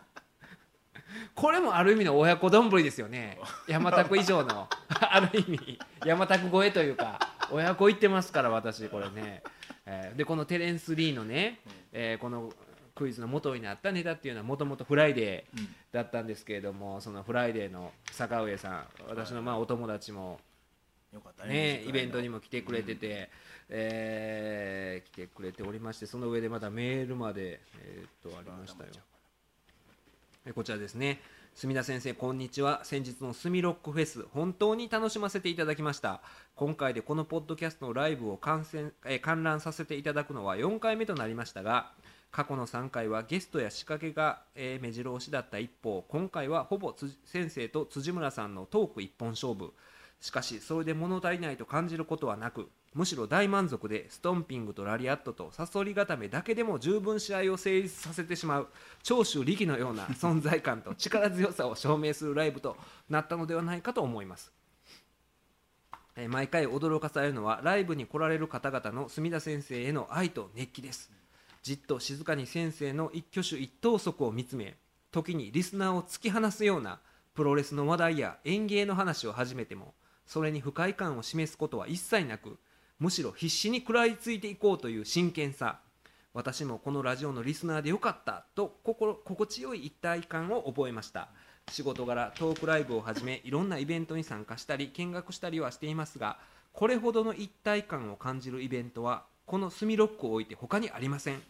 これもある意味の親子どんぶりですよね。山田区以上のある意味山田区超えというか親子行ってますから私これね、えー、でこのテレンス・リーのね、えー、このクイズの元になったネタっていうのはもともとフライデーだったんですけれども、うん、そのフライデーの坂上さん私のまあお友達も、ね、イベントにも来てくれてて、うんえー、来てくれておりましてその上でまたメールまで、えー、っとありましたよ。こちらですね。墨田先生こんにちは。先日のスミロックフェス本当に楽しませていただきました。今回でこのポッドキャストのライブを観戦、えー、観覧させていただくのはよんかいめとなりましたが過去のさんかいはゲストや仕掛けが、えー、目白押しだった一方今回はほぼ先生と辻村さんのトーク一本勝負。しかしそれで物足りないと感じることはなくむしろ大満足でストンピングとラリアットとサソリ固めだけでも十分試合を成立させてしまう長州力のような存在感と力強さを証明するライブとなったのではないかと思います。えー、毎回驚かされるのはライブに来られる方々の墨田先生への愛と熱気です。じっと静かに先生の一挙手一投足を見つめ時にリスナーを突き放すようなプロレスの話題や演芸の話を始めてもそれに不快感を示すことは一切なくむしろ必死に食らいついていこうという真剣さ。私もこのラジオのリスナーでよかったと心地よい一体感を覚えました。仕事柄トークライブをはじめいろんなイベントに参加したり見学したりはしていますがこれほどの一体感を感じるイベントはこのスミロックを置いて他にありません。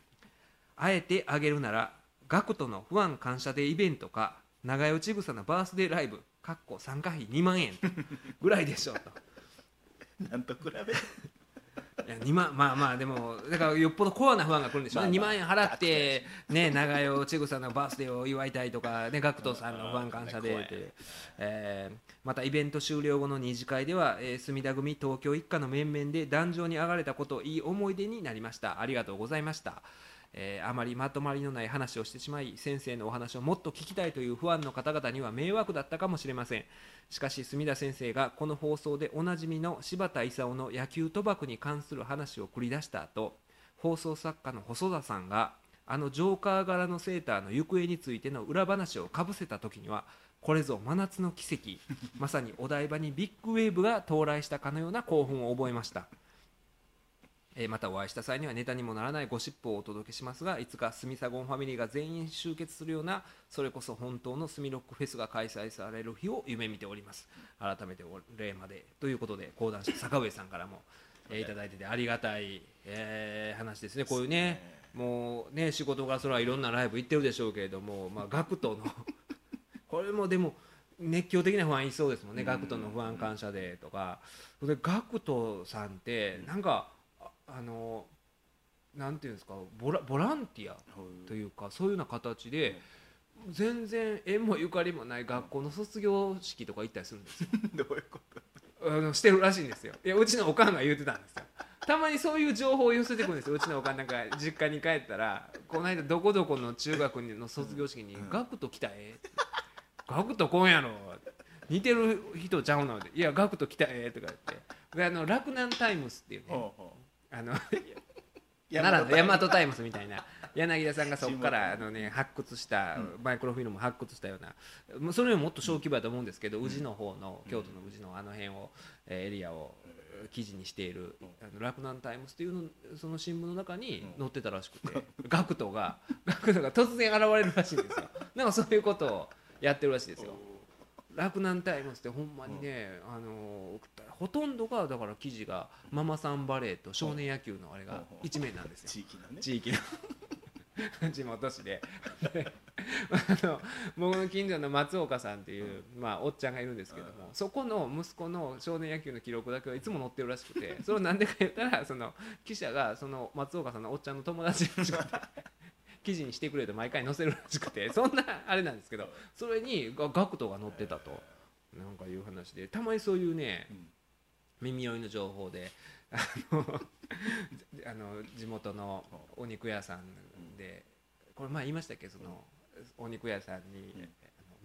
あえて挙げるならガクトのファン感謝デーイベントか長与千草のバースデーライブかっこ参加費にまんえんぐらいでしょうとなんと比べいやにまんまあまあでもだからよっぽどコアなファンが来るんでしょうね。まあまあにまんえん払って、ね、長与千草のバースデーを祝いたいとか、ね、ガクトさんのファン感謝デーって、えー、またイベント終了後の二次会では、えー、墨田組東京一家の面々で壇上に上がれたことをいい思い出になりました。ありがとうございました。えー、あまりまとまりのない話をしてしまい先生のお話をもっと聞きたいというファンの方々には迷惑だったかもしれません。しかし墨田先生がこの放送でおなじみの柴田勲の野球賭博に関する話を繰り出した後放送作家の細田さんがあのジョーカー柄のセーターの行方についての裏話をかぶせた時にはこれぞ真夏の奇跡まさにお台場にビッグウェーブが到来したかのような興奮を覚えました。えー、またお会いした際にはネタにもならないゴシップをお届けしますが、いつかスミサゴンファミリーが全員集結するような、それこそ本当のスミロックフェスが開催される日を夢見ております。改めてお礼までということで、講談社坂上さんからも、えー、いただいてて、ありがたい、えー、話ですね。こういうね、もうね、仕事がそれはいろんなライブ行ってるでしょうけれども、まあガクトのこれもでも熱狂的なファンいそうですもんね。ガクトの不安感謝デーとかで、ガクトさんってなんか、あのなんていうんですか、ボラ、ボランティアというか、そういうような形で全然縁もゆかりもない学校の卒業式とか行ったりするんですよ。どういうこと？あの、してるらしいんですよ。いや、うちのおかんが言ってたんですよ。たまにそういう情報を寄せてくるんですよ。うちのおかんなんか実家に帰ったら、この間どこどこの中学の卒業式にガクト来たえって、ガクトこんやろ、似てる人ちゃうので、いやガクト来たえとか言って、で、あの洛南タイムスっていうね、おうおう、あの奈良のヤマトタイムスみたいな、柳田さんがそこからあの、ね、発掘した、うん、マイクロフィルムを発掘したような、それよりもっと小規模だと思うんですけど、うん、宇治の方の、京都の宇治のあの辺を、うん、エリアを記事にしている、あの洛南タイムスというの、その新聞の中に載ってたらしくて、うん、ガクトがガクトが突然現れるらしいんですよ。なんかそういうことをやってるらしいですよ。洛南タイムスってほんまにね、うん、あのほとんどがだから記事がママさんバレーと少年野球のあれが一面なんですよ。うんうん、地域のね、地域の地元市であの僕の近所の松岡さんっていう、うん、まあ、おっちゃんがいるんですけども、うん、そこの息子の少年野球の記録だけはいつも載ってるらしくて、それをなんでか言ったら、その記者がその松岡さんのおっちゃんの友達にしか記事にしてくれと毎回載せるらしくて、そんなあれなんですけど、それにガクトが載ってたとなんかいう話で、たまにそういうね、耳寄りの情報で、あのあの地元のお肉屋さんで、これ前言いましたっけ、そのお肉屋さんに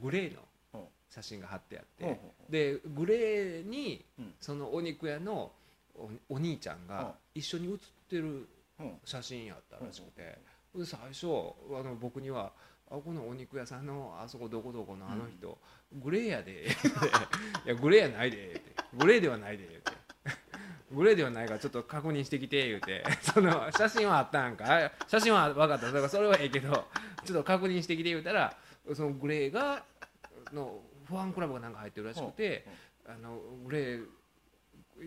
グレーの写真が貼ってあって、でグレーにそのお肉屋の お, お兄ちゃんが一緒に写ってる写真やったらしくて、最初あの僕には、あ、このお肉屋さんのあそこどこどこのあの人、うん、グレーやでいやグレーやないでって、グレーではないでってグレーではないからちょっと確認してきて言うてその写真はあったんか、写真は分かった、だからそれはええけどちょっと確認してきて言うたら、そのグレーがのファンクラブがなんか入ってるらしくて、あのグレー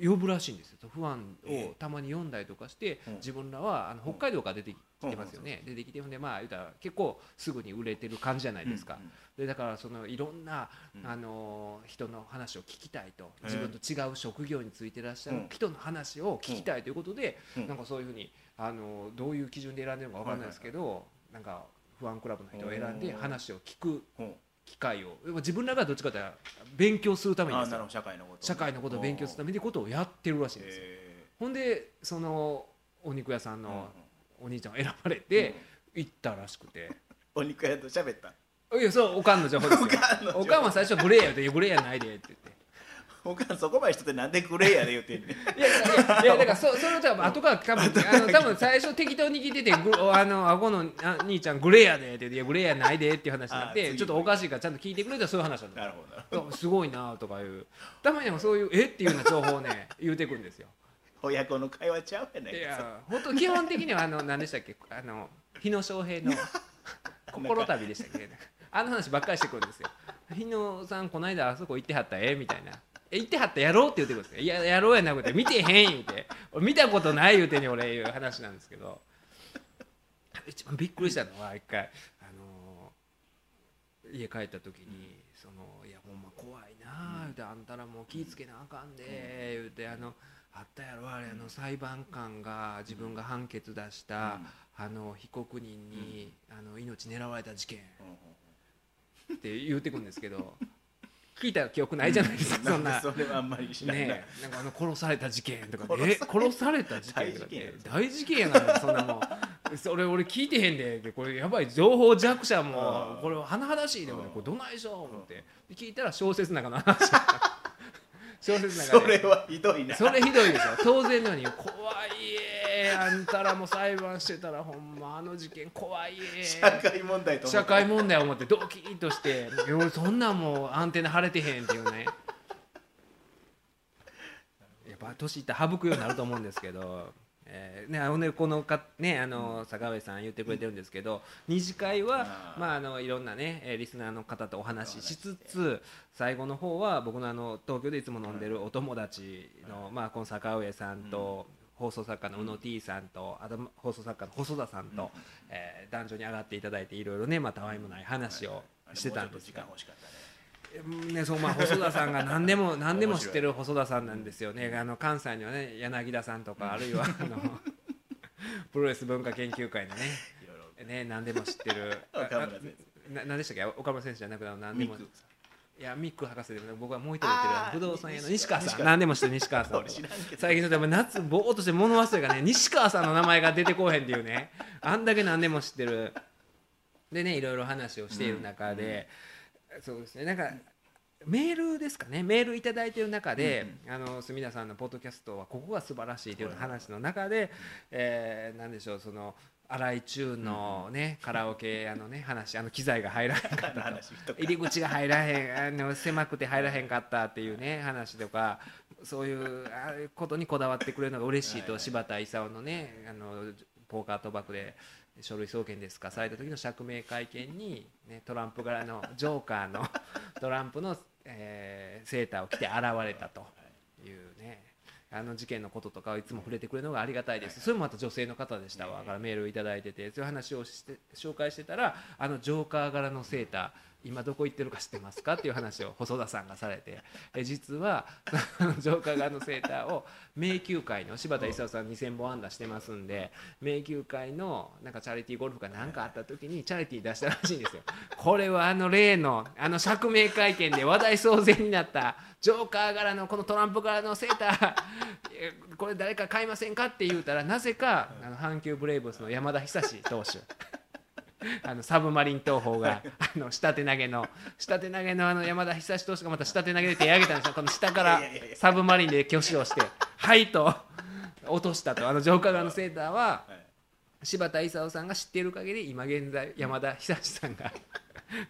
呼ぶらしいんですよ。不安をたまに読んだりとかして、うん、自分らはあの北海道から出てきてますよね、うん、出てきてるんで、まあ言うたら結構すぐに売れてる感じじゃないですか、うんうん、でだからそのいろんな、うん、あの人の話を聞きたいと、自分と違う職業についてらっしゃる人の話を聞きたいということで、うんうん、なんかそういうふうにあのどういう基準で選んでるのか分からないですけど、はいはいはい、なんか不安クラブの人を選んで話を聞く機会を、自分らがどっちかというと勉強するためにですよ、社会のこと、ね、社会のことを勉強するためにことをやってるらしいんですよ。ほんでそのお肉屋さんのお兄ちゃんを選ばれて行ったらしくて、うん、お肉屋と喋った。いや、そうおかんの情報ですよ。おかんは最初グレーやで、グレーやないでって言って、おかんそこまで人ってなんでグレーやで言ってんねんいやいやいや、だからそそれは後から多分あの多分最初適当に聞いてて、あの顎の兄ちゃんグレーやでって言って、いやグレーやないでっていう話になって、ちょっとおかしいからちゃんと聞いてくれたらそういう話なんだ。なるほど、すごいなとかいう、たまにもそういうえっていうような情報をね言うてくるんですよ。親子の会話ちゃうやないか。いや本当基本的にはあの何でしたっけ、あの日野翔平の心旅でしたっけ、ね、あの話ばっかりしてくるんですよ。日野さんこの間あそこ行ってはったえみたいな、行ってはったやろうって言ってくるんですよ。いや、やろうやなくて見てへん言うて見たことない言うてに俺言う話なんですけど、一番びっくりしたのは一回、あのー、家帰った時にそのいやほんま怖いな言うて、あんたらもう気ぃつけなあかんで言うて、あのあったやろあれ、あの裁判官が自分が判決出したあの被告人にあの命狙われた事件って言うてくるんですけど、聞いた記憶ないじゃないですか、そんな。それはあんまり知らない。ねえ、なんかあの殺された事件とか、え、殺された事件とかって大事件やな、そんなもん。それ俺聞いてへんで、これやばい、情報弱者もこれ甚だしいで、これどないでしょう思って聞いたら小説の中の話。小説の中で。それはひどいな。それひどいでしょ。当然のように怖い。あんたらも裁判してたらほんまあの事件怖いえ社会問題と思って社会問題を思ってドキッとして俺そんなんもうアンテナ張れてへんっていうねやっぱ年いったら省くようになると思うんですけどえーね、あのね、このか、ね、あの坂上さん言ってくれてるんですけど、うん、二次会は、まあ、あのいろんな、ね、リスナーの方とお話ししつつ、最後の方は僕の、 あの東京でいつも飲んでるお友達の、うん、まあ、この坂上さんと、うん、放送作家の宇野 T さんと、あと放送作家の細田さんと、うん、えー、壇上に上がっていただいていろいろね、まあ、たわいもない話をしてたんですが。ね、そう、まあ、細田さんが何でも何でも知ってる細田さんなんですよね。あの関西にはね、柳田さんとか、あるいはあのプロレス文化研究会のね、ね、何でも知ってる何でしたっけ、岡村選手じゃなくて、何でも、いや、ミック博士でも、僕はもう一人言ってる、不動産屋の西川さん、何でも知ってる西川さん、最近ちょっとやっぱ夏ぼーっとして物忘れがね、西川さんの名前が出てこへんっていうね、あんだけ何でも知ってるでね、いろいろ話をしている中で。そうですね、なんかメールですかね、メールいただいている中で、うん、あの隅田さんのポッドキャストはここが素晴らしいという話の中で、えー、なんでしょう、その荒井中の、ね、うん、カラオケあの、ね、話、あの機材が入らへんかったと入り口が入らへん、あの狭くて入らへんかったっていうね話とか、そういうことにこだわってくれるのが嬉しいと、柴田勲のね、あのポーカー賭博で書類送検ですかされた時の釈明会見に、ね、トランプ柄のジョーカーのトランプの、えー、セーターを着て現れたというね、あの事件のこととかをいつも触れてくれるのがありがたいです。それもまた女性の方でしたわ、からメールをいただいてて、そういう話をして紹介してたら、あのジョーカー柄のセーター今どこ行ってるか知ってますかっていう話を細田さんがされて、え実はジョーカー側のセーターを迷宮会の柴田勲さんにせんぼん安打してますんで、迷宮会のなんかチャリティーゴルフかなんかあった時にチャリティー出したらしいんですよ。これはあの例のあの釈明会見で話題騒然になったジョーカー柄のこのトランプ柄のセーターこれ誰か買いませんかって言うたら、なぜかあの阪急ブレイブスの山田久志投手あのサブマリン投法があの下手投げの下手投げ の, あの山田久志投手がまた下手投げで手上げたんですよ。この下からサブマリンで挙手をしてはいと落としたと。あのジョーカー側のセーターは柴田勲さんが知っている限り今現在山田久志さんが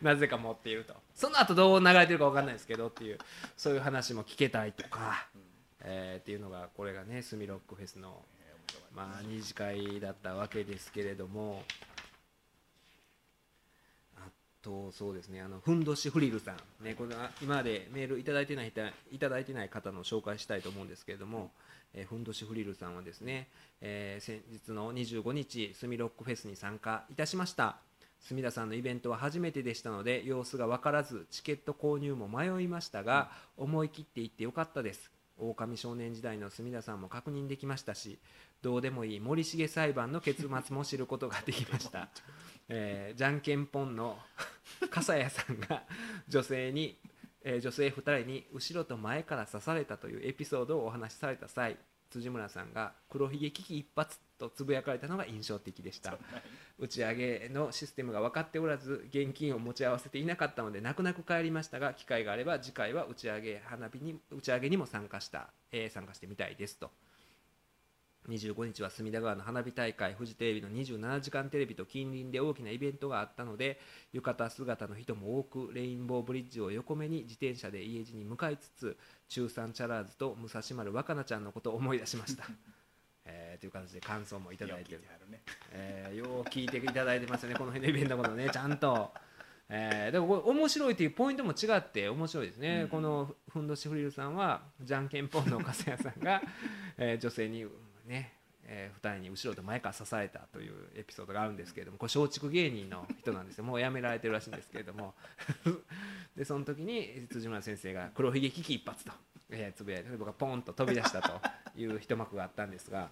なぜか持っていると。その後どう流れてるか分かんないですけどっていう、そういう話も聞けたりとか、えっていうのが、これがねスミロックフェスのまあ二次会だったわけですけれども。そうですね、あのふんどしフリルさん、ね、この今までメールいただいてない人、いただいてない方の紹介したいと思うんですけれども、えー、ふんどしフリルさんはですね、えー、先日のにじゅうごにちスミロックフェスに参加いたしました。隅田さんのイベントは初めてでしたので様子が分からずチケット購入も迷いましたが、うん、思い切って行ってよかったです。狼少年時代の隅田さんも確認できましたし、どうでもいい森重裁判の結末も知ることができましたえー、じゃんけんぽんの笠谷さんが女性に、えー、女性ふたりに後ろと前から刺されたというエピソードをお話しされた際、辻村さんが黒ひげ危機一髪とつぶやかれたのが印象的でした。打ち上げのシステムが分かっておらず現金を持ち合わせていなかったので泣く泣く帰りましたが、機会があれば次回は打ち上げ花火に打ち上げにも参加した、えー、参加してみたいですと。にじゅうごにちは隅田川の花火大会、フジテレビのにじゅうななじかんテレビと近隣で大きなイベントがあったので、浴衣姿の人も多く、レインボーブリッジを横目に自転車で家路に向かいつつ、中産チャラーズと武蔵丸若菜ちゃんのことを思い出しましたえー、という感じで感想もいただいてる、えー、よう聞いていただいてますよね、この辺のイベントのことね、ちゃんと。えー、でもこれ面白いというポイントも違って面白いですね、うん、このふんどしフリルさんはじゃんけんぽんの笠谷さんがえ女性にね、えー、ふたりに後ろと前から支えたというエピソードがあるんですけれども、これ松竹芸人の人なんですよ、もう辞められてるらしいんですけれどもでその時に辻村先生が黒ひげ危機一髪と、えー、つぶやいて僕がポンと飛び出したという一幕があったんですが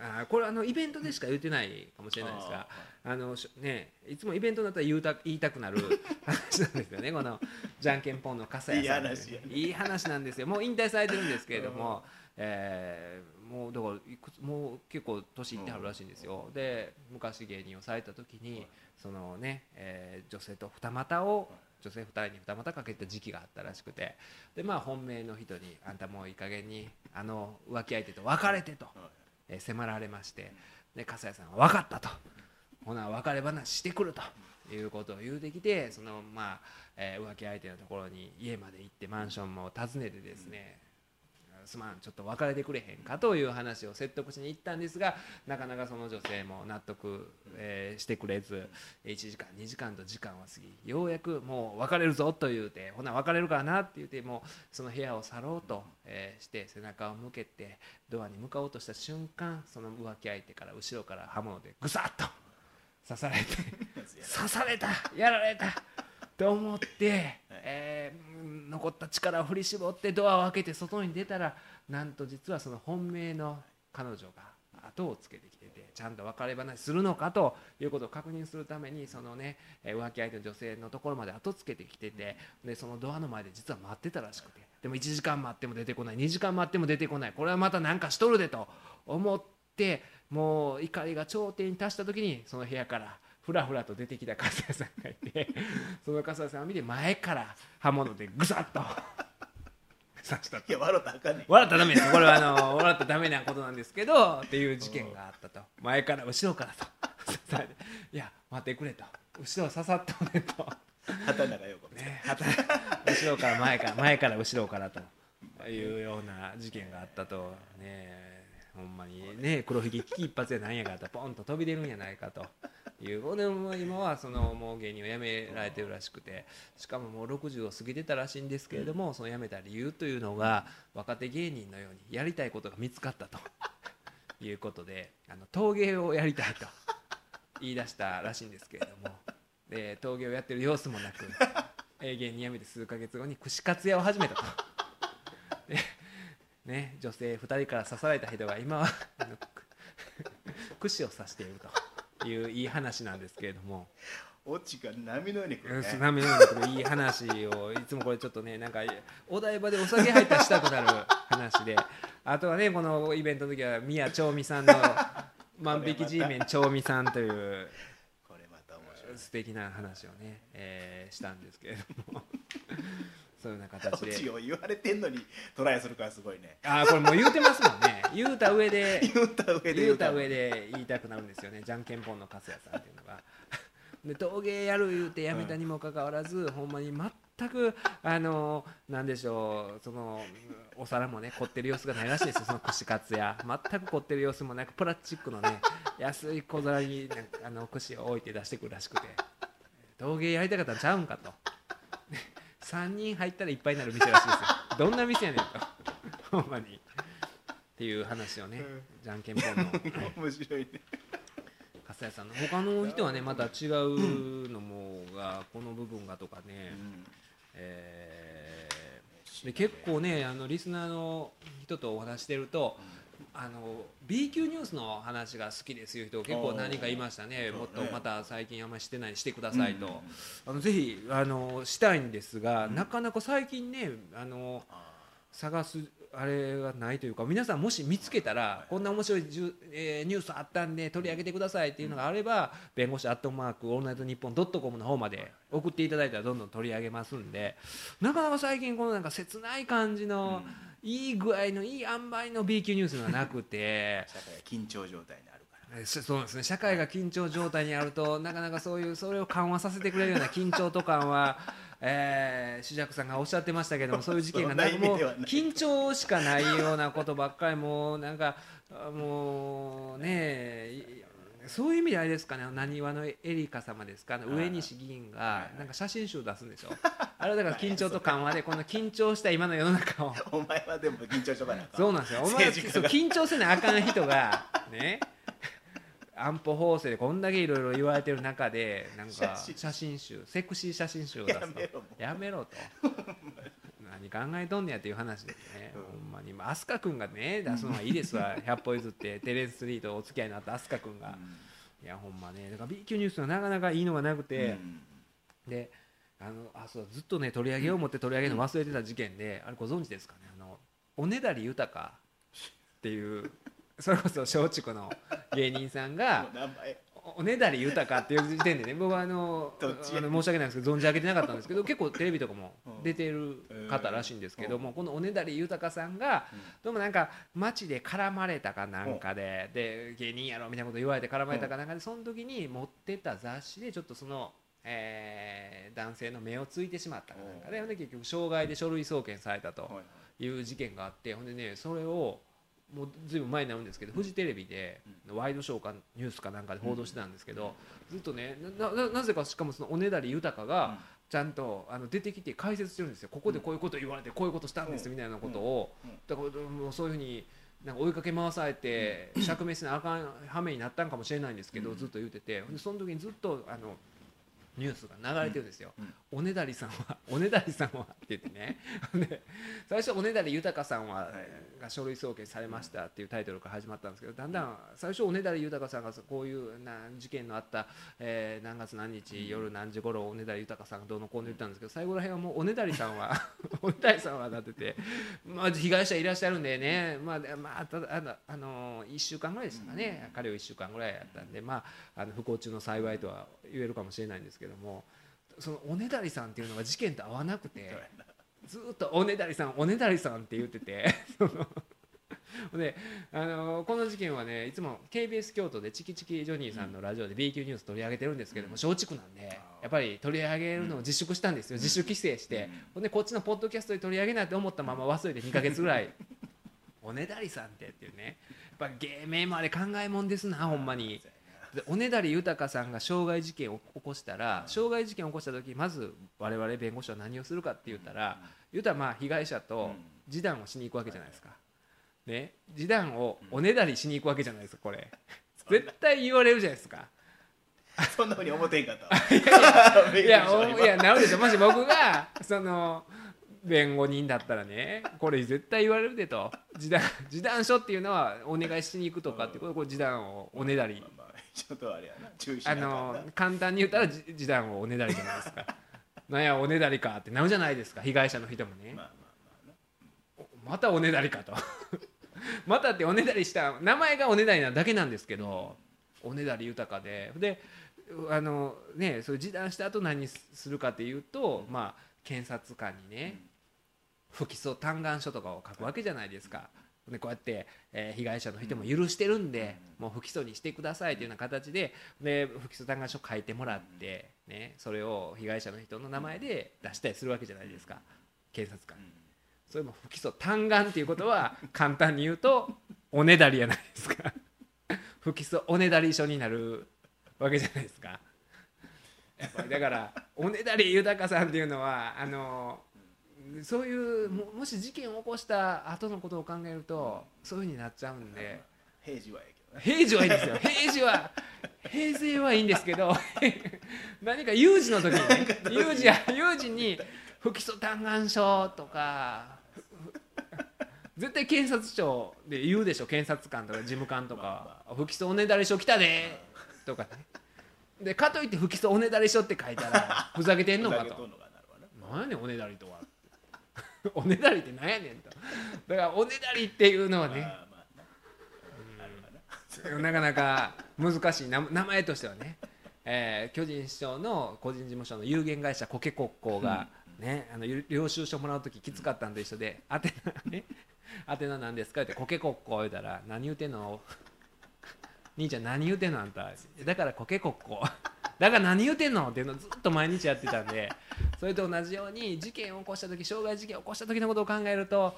あこれはあのイベントでしか言ってないかもしれないですが、あの、ね、いつもイベントだったら言うた言いたくなる話なんですよねこのじゃんけんぽんの笠谷さん、ね、いい話なんですよ。もう引退されてるんですけれども、えー、もうだからいくつもう結構年いってはるらしいんですよ。で昔芸人をされた時にその、ねえー、女性と二股を女性ふたりに二股かけた時期があったらしくて、で、まあ、本命の人にあんたもういい加減にあの浮気相手と別れてと、えー、迫られまして、で笠谷さんは分かったとほな別れ話してくるということを言うてきて、その、まあえー、浮気相手のところに家まで行ってマンションも訪ねてですね、すまんちょっと別れてくれへんかという話を説得しに行ったんですが、なかなかその女性も納得、えー、してくれず、いちじかんにじかんと時間は過ぎ、ようやくもう別れるぞと言うて、ほな別れるからなって言うて、もうその部屋を去ろうとして背中を向けてドアに向かおうとした瞬間、その浮気相手から後ろから刃物でぐさっと刺されて刺されたやられたと思って、はい、えー、残った力を振り絞ってドアを開けて外に出たら、なんと実はその本命の彼女が後をつけてきてて、ちゃんと別れ話するのかということを確認するために、そのね浮気相手の女性のところまで後つけてきてて、でそのドアの前で実は待ってたらしくて、でもいちじかん待っても出てこない、にじかん待っても出てこない、これはまた何かしとるでと思って、もう怒りが頂点に達した時に、その部屋からふらふらと出てきた笠谷さんがいて、その笠谷さんを見て前から刃物でぐさっと刺したと。いや笑ったらあかんねん、笑ったらダメですこれはあの笑ったらダメなことなんですけどっていう事件があったと。前から後ろからと刺されて、いや待ってくれと、後ろ刺さったねと、畑中陽子ね、後ろから前から前から後ろからというような事件があったとね。ほんまにね、黒ひげ危機一髪でなんやかとポンと飛び出るんやないかという。でも今はそのもう芸人を辞められてるらしくて、しかももうろくじゅうを過ぎてたらしいんですけれども、その辞めた理由というのが、若手芸人のようにやりたいことが見つかったということで、あの陶芸をやりたいと言い出したらしいんですけれども、で陶芸をやってる様子もなく芸人辞めて数ヶ月後に串カツ屋を始めたと。ね、女性ふたりから刺された人が今は串を刺しているといういい話なんですけれども、オチが波のように来るね、波のように来るいい話を。いつもこれちょっとね、なんかお台場でお酒入ったしたくなる話で、あとはねこのイベントの時は宮長美さんの万引き G メン長美さんというこれまた面白い素敵な話をね、えー、したんですけれどもそういうような形でオチを言われてんのにトライするからすごいね。ああ、これもう言うてますもんね言うた上で言うた上で言うた上で言いたくなるんですよねじゃんけんぽんの春日さんっていうのがで、陶芸やる言うてやめたにもかかわらず、うん、ほんまに全くあのなんでしょう、そのお皿もね凝ってる様子がないらしいですよ。その串カツや全く凝ってる様子もなく、プラスチックのね安い小皿になんかあの串を置いて出してくるらしくて、陶芸やりたかったらちゃうんかとさんにん入ったらいっぱいになる店らしいですよどんな店やねんとほんまにっていう話をね、うん、じゃんけんぽんの面白いね笠谷さんの。他の人はねまた違うのもが、この部分がとかね、うんえー、で結構ねあのリスナーの人とお話してると、うん、あの B 級ニュースの話が好きですいう人結構何かいましたね。もっとまた最近あんまりしてないにしてくださいと、うんうんうん、あのぜひあのしたいんですが、うん、なかなか最近ねあの探すあれがないというか、皆さんもし見つけたらこんな面白いじゅ、えー、ニュースあったんで取り上げてくださいっていうのがあれば、弁護士アットマークオールナイトニッポンドットコムの方まで送っていただいたらどんどん取り上げますんで、なかなか最近このなんか切ない感じの、うん、いい具合のいい塩梅の B 級ニュースがなくて社会が緊張状態にあるから、そうですね、社会が緊張状態にあるとなかなかそういうそれを緩和させてくれるような緊張と感はえー、紫尺さんがおっしゃってましたけども、そういう事件がなくもう緊張しかないようなことばっかりもうなんかもうね、そういう意味であれですかね、なにわのエリカ様ですか、上西議員がなんか写真集出すんでしょ、あれだから緊張と緩和でこの緊張した今の世の中をお前はでも緊張しとかなあかん、そうなんですよ、お前は緊張せなあかん人がね安保法制でこんだけいろいろ言われてる中でなんか写真集セクシー写真集を出すとやめろと何考えとんねやっていう話ですね、うん、ほんまに飛鳥君がね出すのはいいですわひゃっ歩譲ってテレンス・リーとお付き合いのあった飛鳥君が、うん、いやほんまねだから B 級ニュースはなかなかいいのがなくて、うん、であのあそうずっとね取り上げよう思って取り上げるの忘れてた事件で、うん、あれご存知ですかね、あのおねだり豊っていうそれこそ松竹の芸人さんがおねだり豊っていう時点でね、僕はあのあの申し訳ないんですけど存じ上げてなかったんですけど、結構テレビとかも出てる方らしいんですけども、このおねだり豊さんがどうもなんか街で絡まれたかなんかでで芸人やろみたいなこと言われて絡まれたかなんかで、その時に持ってた雑誌でちょっとそのえ男性の目をついてしまったかなんかで、結局傷害で書類送検されたという事件があって、ほんでね、それをもうずいぶん前になるんですけど、フジテレビでワイドショーかニュースかなんかで報道してたんですけど、ずっとね な, な, なぜか、しかもそのおねだり豊がちゃんとあの出てきて解説してるんですよ。ここでこういうこと言われてこういうことしたんですみたいなことを、だからもうそういうふうになんか追いかけ回されて釈明しなあかんはめになったんかもしれないんですけど、ずっと言ってて、その時にずっとあのニュースが流れてるんですよ。おねだりさんはおねだりさんはって言ってねで最初おねだり豊さんはが書類送検されましたっていうタイトルから始まったんですけど、だんだん最初おねだり豊さんがこういう事件のあったえ何月何日夜何時頃おねだり豊さんがどうのこうの言ったんですけど、最後らへんはもうおねだりさんはおねだりさんはなってて、まあ被害者いらっしゃるんでね、まあまあただあのいっしゅうかんぐらいでしたかね、彼をいっしゅうかんぐらいやったんで、まああの不幸中の幸いとは言えるかもしれないんですけど。けどもそのおねだりさんっていうのが事件と合わなくてずっとおねだりさんおねだりさんって言っててであのこの事件はね、いつも ケービーエス 京都でチキチキジョニーさんのラジオで ビー 級ニュース取り上げてるんですけども、うん、松竹なんでやっぱり取り上げるのを自粛したんですよ、うん、自主規制して、うん、ほんでこっちのポッドキャストで取り上げないと思ったまま忘れてにかげつぐらいおねだりさんってっていうね、やっぱ芸名もあれ考えもんですな、ほんまに。おねだり豊さんが傷害事件を起こしたら、傷害事件を起こした時まず我々弁護士は何をするかって言ったら、言うたらまあ被害者と示談をしに行くわけじゃないですかね、示談をおねだりしに行くわけじゃないですか、これ絶対言われるじゃないですか。そんなふうに思ってんかったいやいやいや、なるでしょ、もし僕がその弁護人だったらね、これ絶対言われるでと、示談示談書っていうのはお願いしに行くとかってこと、これ示談をおねだり、ちょっとあれやな、注意しなかったな。あの簡単に言ったら示談をおねだりじゃないですかなんやおねだりかってなるじゃないですか、被害者の人もね、まあまあまあ、またおねだりかとまたっておねだりした名前がおねだりなだけなんですけど、うん、おねだり豊かでであの、ね、それ示談した後何するかっていうと、うん、まあ、検察官にね、うん、不起訴嘆願書とかを書くわけじゃないですか、うん、でこうやって、えー、被害者の人も許してるんで、うん、もう不起訴にしてくださいというような形 で, で不起訴嘆願書を書いてもらって、ね、それを被害者の人の名前で出したりするわけじゃないですか、検察官に、うん、それも不起訴嘆願ということは簡単に言うとおねだりじゃないですか不起訴おねだり書になるわけじゃないですか。やっぱりだからおねだり豊さんっていうのはあのそういう も, もし事件を起こした後のことを考えるとそういう風になっちゃうんで、平時はいいけど、ね、平時はいいですよ、平時は平成はいいんですけど何か有事の時に、ね、有事や有事に不起訴嘆願書とか絶対検察庁で言うでしょ、検察官とか事務官とか、まあまあ、不起訴おねだり書来たでとか、ね、でかといって不起訴おねだり書って書いたらふざけてんのかと、何やねんおねだりとはおねだりってなんやねんと、だからおねだりっていうのはね、なかなか難しい名前としてはね、えー、巨人師匠の個人事務所の有限会社コケコッコーがね、あの領収書もらうとききつかったんと一緒で、宛名ね、宛名なんですかってコケコッコー言うたら、何言うてんの兄ちゃん、何言うてんのあんた、だからコケコッコーだから何言うてんのっていうのをずっと毎日やってたんでそれと同じように事件を起こした時、傷害事件を起こした時のことを考えると、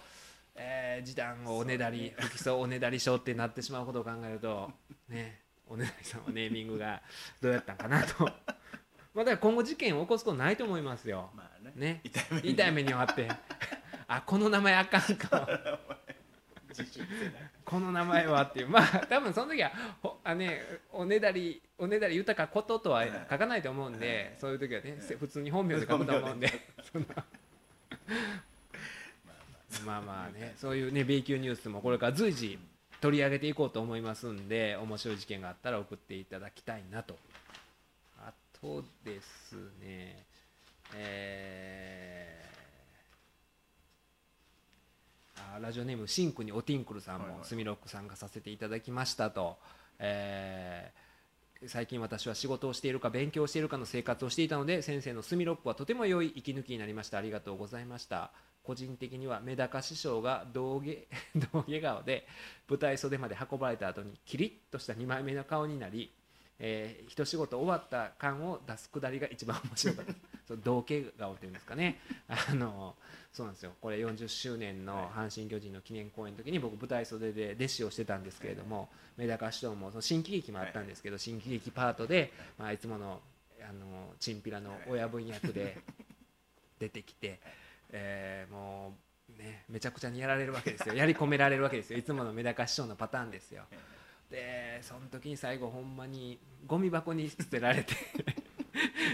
えー、示談をおねだり、不起訴おねだり書ってなってしまうことを考えると、ね、おねだりさんはネーミングがどうやったんかなとまあだから今後事件を起こすことないと思いますよ、まあねね、痛い目に遭ってあ、この名前あかんかこの名前はっていう、まあ多分その時はあ、ね、おねだりおねだり豊かこととは書かないと思うんで、はいはい、そういう時はね、はい、普通に本名で書くと思うんでまあまあね、そういうね B 級ニュースもこれから随時取り上げていこうと思いますんで、面白い事件があったら送っていただきたいなと。あとですね、えーラジオネームシンクにおティンクルさんもスミロック参加させていただきましたと、え最近私は仕事をしているか勉強をしているかの生活をしていたので、先生のスミロックはとても良い息抜きになりました、ありがとうございました。個人的にはメダカ師匠が胴毛顔で舞台袖まで運ばれた後にキリッとしたにまいめの顔になり、え一仕事終わった感を出すくだりが一番面白かったその同型顔というんですかねあのそうなんですよ、これよんじゅっしゅうねんの阪神・巨人の記念公演の時に僕舞台袖で弟子をしてたんですけれども、メダカ師匠もその新喜劇もあったんですけど、新喜劇パートで、まあ、いつものあのチンピラの親分役で出てきて、えー、もうねめちゃくちゃにやられるわけですよ、やり込められるわけですよ、いつものメダカ師匠のパターンですよ。でその時に最後ほんまにゴミ箱に捨てられて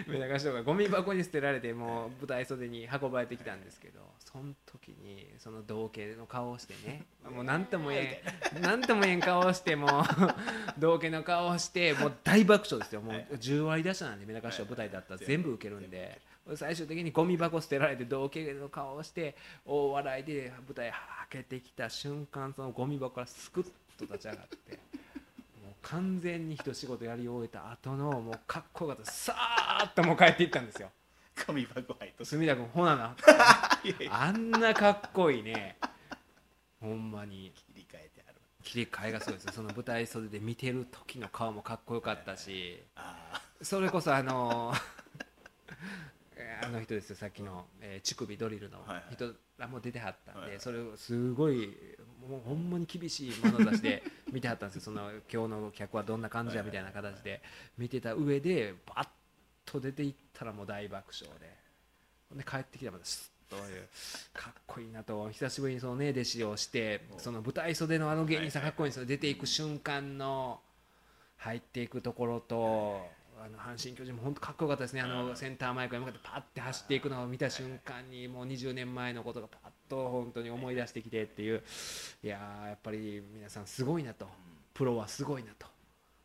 メダカ師匠がゴミ箱に捨てられてもう舞台袖に運ばれてきたんですけど、その時にその同型の顔をしてね、もう何ともええ何ともええ顔をしてもう同型の顔をしてもう大爆笑ですよ。もうじゅうわり打者なんでメダカ師匠舞台だったら全部受けるんで、最終的にゴミ箱捨てられて同型の顔をして大笑いで舞台開けてきた瞬間、そのゴミ箱からすくっと立ち上がって完全に一仕事やり終えた後のもうかっこよかった、さーっともう帰っていったんですよ。神箱入った隅田君ほななあんなかっこいいね、ほんまに切り替えてある、切り替えがすごいです。その舞台袖で見てる時の顔もかっこよかったし、あそれこそあのあの人ですよ、さっきの、えー、乳首ドリルの人らも出てはったんで、はいはい、それをすごいもうほんまに厳しい眼差しで見てはったんですよその今日の客はどんな感じやみたいな形で見てた上でバッと出ていったらもう大爆笑 で, で帰ってきたらまたスッというかっこいいなと、久しぶりにその、ね、弟子をしてその舞台袖のあの芸人さんかっこいいんですよ、出ていく瞬間の入っていくところと、あの阪神・巨人も本当かっこよかったですね。あのセンター前から向かってパッて走っていくのを見た瞬間にもうにじゅうねんまえのことがパッと本当に思い出してきてっていう、いやーやっぱり皆さんすごいなと、プロはすごいなと、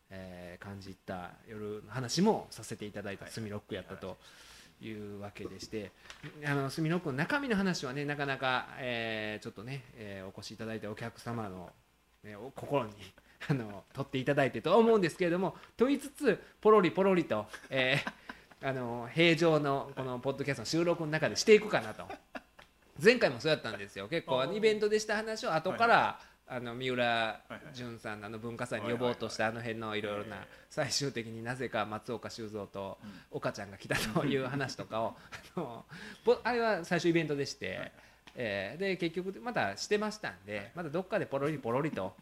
え感じた夜の話もさせていただいたスミロックやったというわけでして、あのスミロックの中身の話はねなかなかえちょっとねえお越しいただいたお客様のね心にあの取っていただいてと思うんですけれども、と言いつつポロリポロリと、えー、あの平常のこのポッドキャストの収録の中でしていくかなと。前回もそうやったんですよ。結構イベントでした話を後からあの三浦淳さんの文化祭に呼ぼうとしたあの辺のいろいろな、最終的になぜか松岡修造と岡ちゃんが来たという話とかを あのあれは最初イベントでして、えー、で結局またしてましたんで、またどっかでポロリポロリと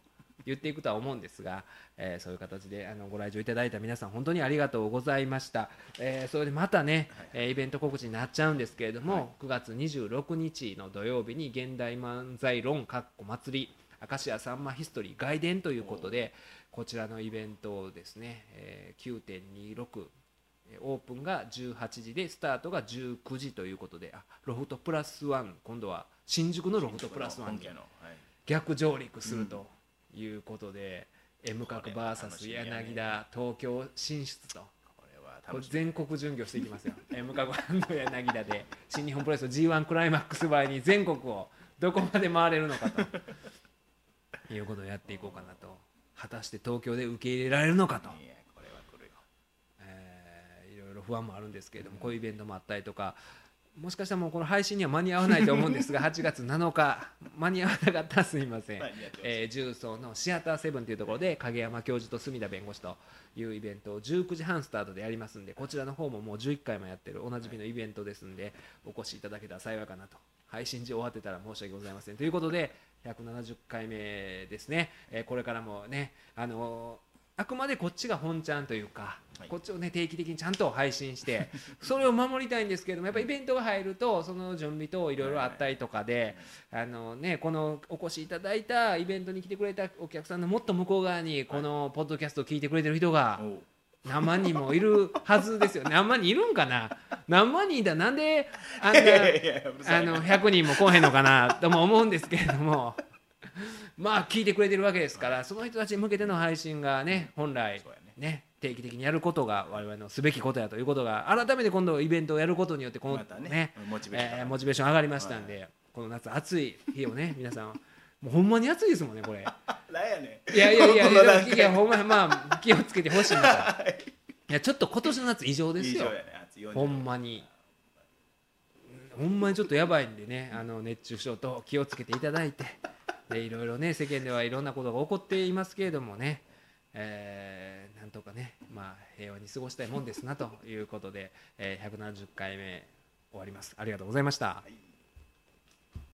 言っていくとは思うんですが、えー、そういう形であのご来場いただいた皆さん本当にありがとうございました、えー、それでまたね、はい、イベント告知になっちゃうんですけれども、はい、くがつにじゅうろくにちの土曜日に現代漫才論かっこ祭り明石家さんまヒストリー外伝ということで、こちらのイベントをですね、えー、きゅうてんにろく オープンがじゅうはちじでスタートがじゅうくじということで、あロフトプラスワン、今度は新宿のロフトプラスワンに逆上陸すると、うんいうことで M 角 ブイエス 柳田東京進出と、これはこれ全国巡業していきますよM 角柳田で新日本プロレス ジーワン クライマックス場合に全国をどこまで回れるのかということをやっていこうかなと、果たして東京で受け入れられるのかと、いろいろ不安もあるんですけれども、こういうイベントもあったりとか、もしかしたらもうこの配信には間に合わないと思うんですがはちがつなのか間に合わなかったらすみません、え重曹のシアターセブンというところで影山教授と隅田弁護士というイベントをじゅうくじはんスタートでやりますんで、こちらの方ももうじゅういっかいもやってるおなじみのイベントですんで、お越しいただけたら幸いかなと、配信時終わってたら申し訳ございませんということでひゃくななじゅっかいめですね、えこれからもねあのーあくまでこっちが本ちゃんというか、はい、こっちをね定期的にちゃんと配信してそれを守りたいんですけれども、やっぱイベントが入るとその準備等いろいろあったりとかで、あのねこのお越しいただいたイベントに来てくれたお客さんのもっと向こう側にこのポッドキャストを聞いてくれてる人が何万人もいるはずですよ何万人いるんかな何万人だなんであんなあのひゃくにんも来へんのかなとも思うんですけれどもまあ聞いてくれてるわけですから、その人たちに向けての配信がね本来ね定期的にやることが我々のすべきことやということが、改めて今度イベントをやることによってこのねモチベーション上がりましたんで、この夏暑い日をね皆さんもうほんまに暑いですもんねこれいやいやいやいやほんままあ気をつけてほしいないやちょっと今年の夏異常ですよほんまにほんまにちょっとやばいんでね、あの熱中症と気をつけていただいて、でいろいろね世間ではいろんなことが起こっていますけれどもね、えー、なんとかね、ままあ平和に過ごしたいもんですなということで、えー、ひゃくななじゅっかいめ終わります。ありがとうございました。はい。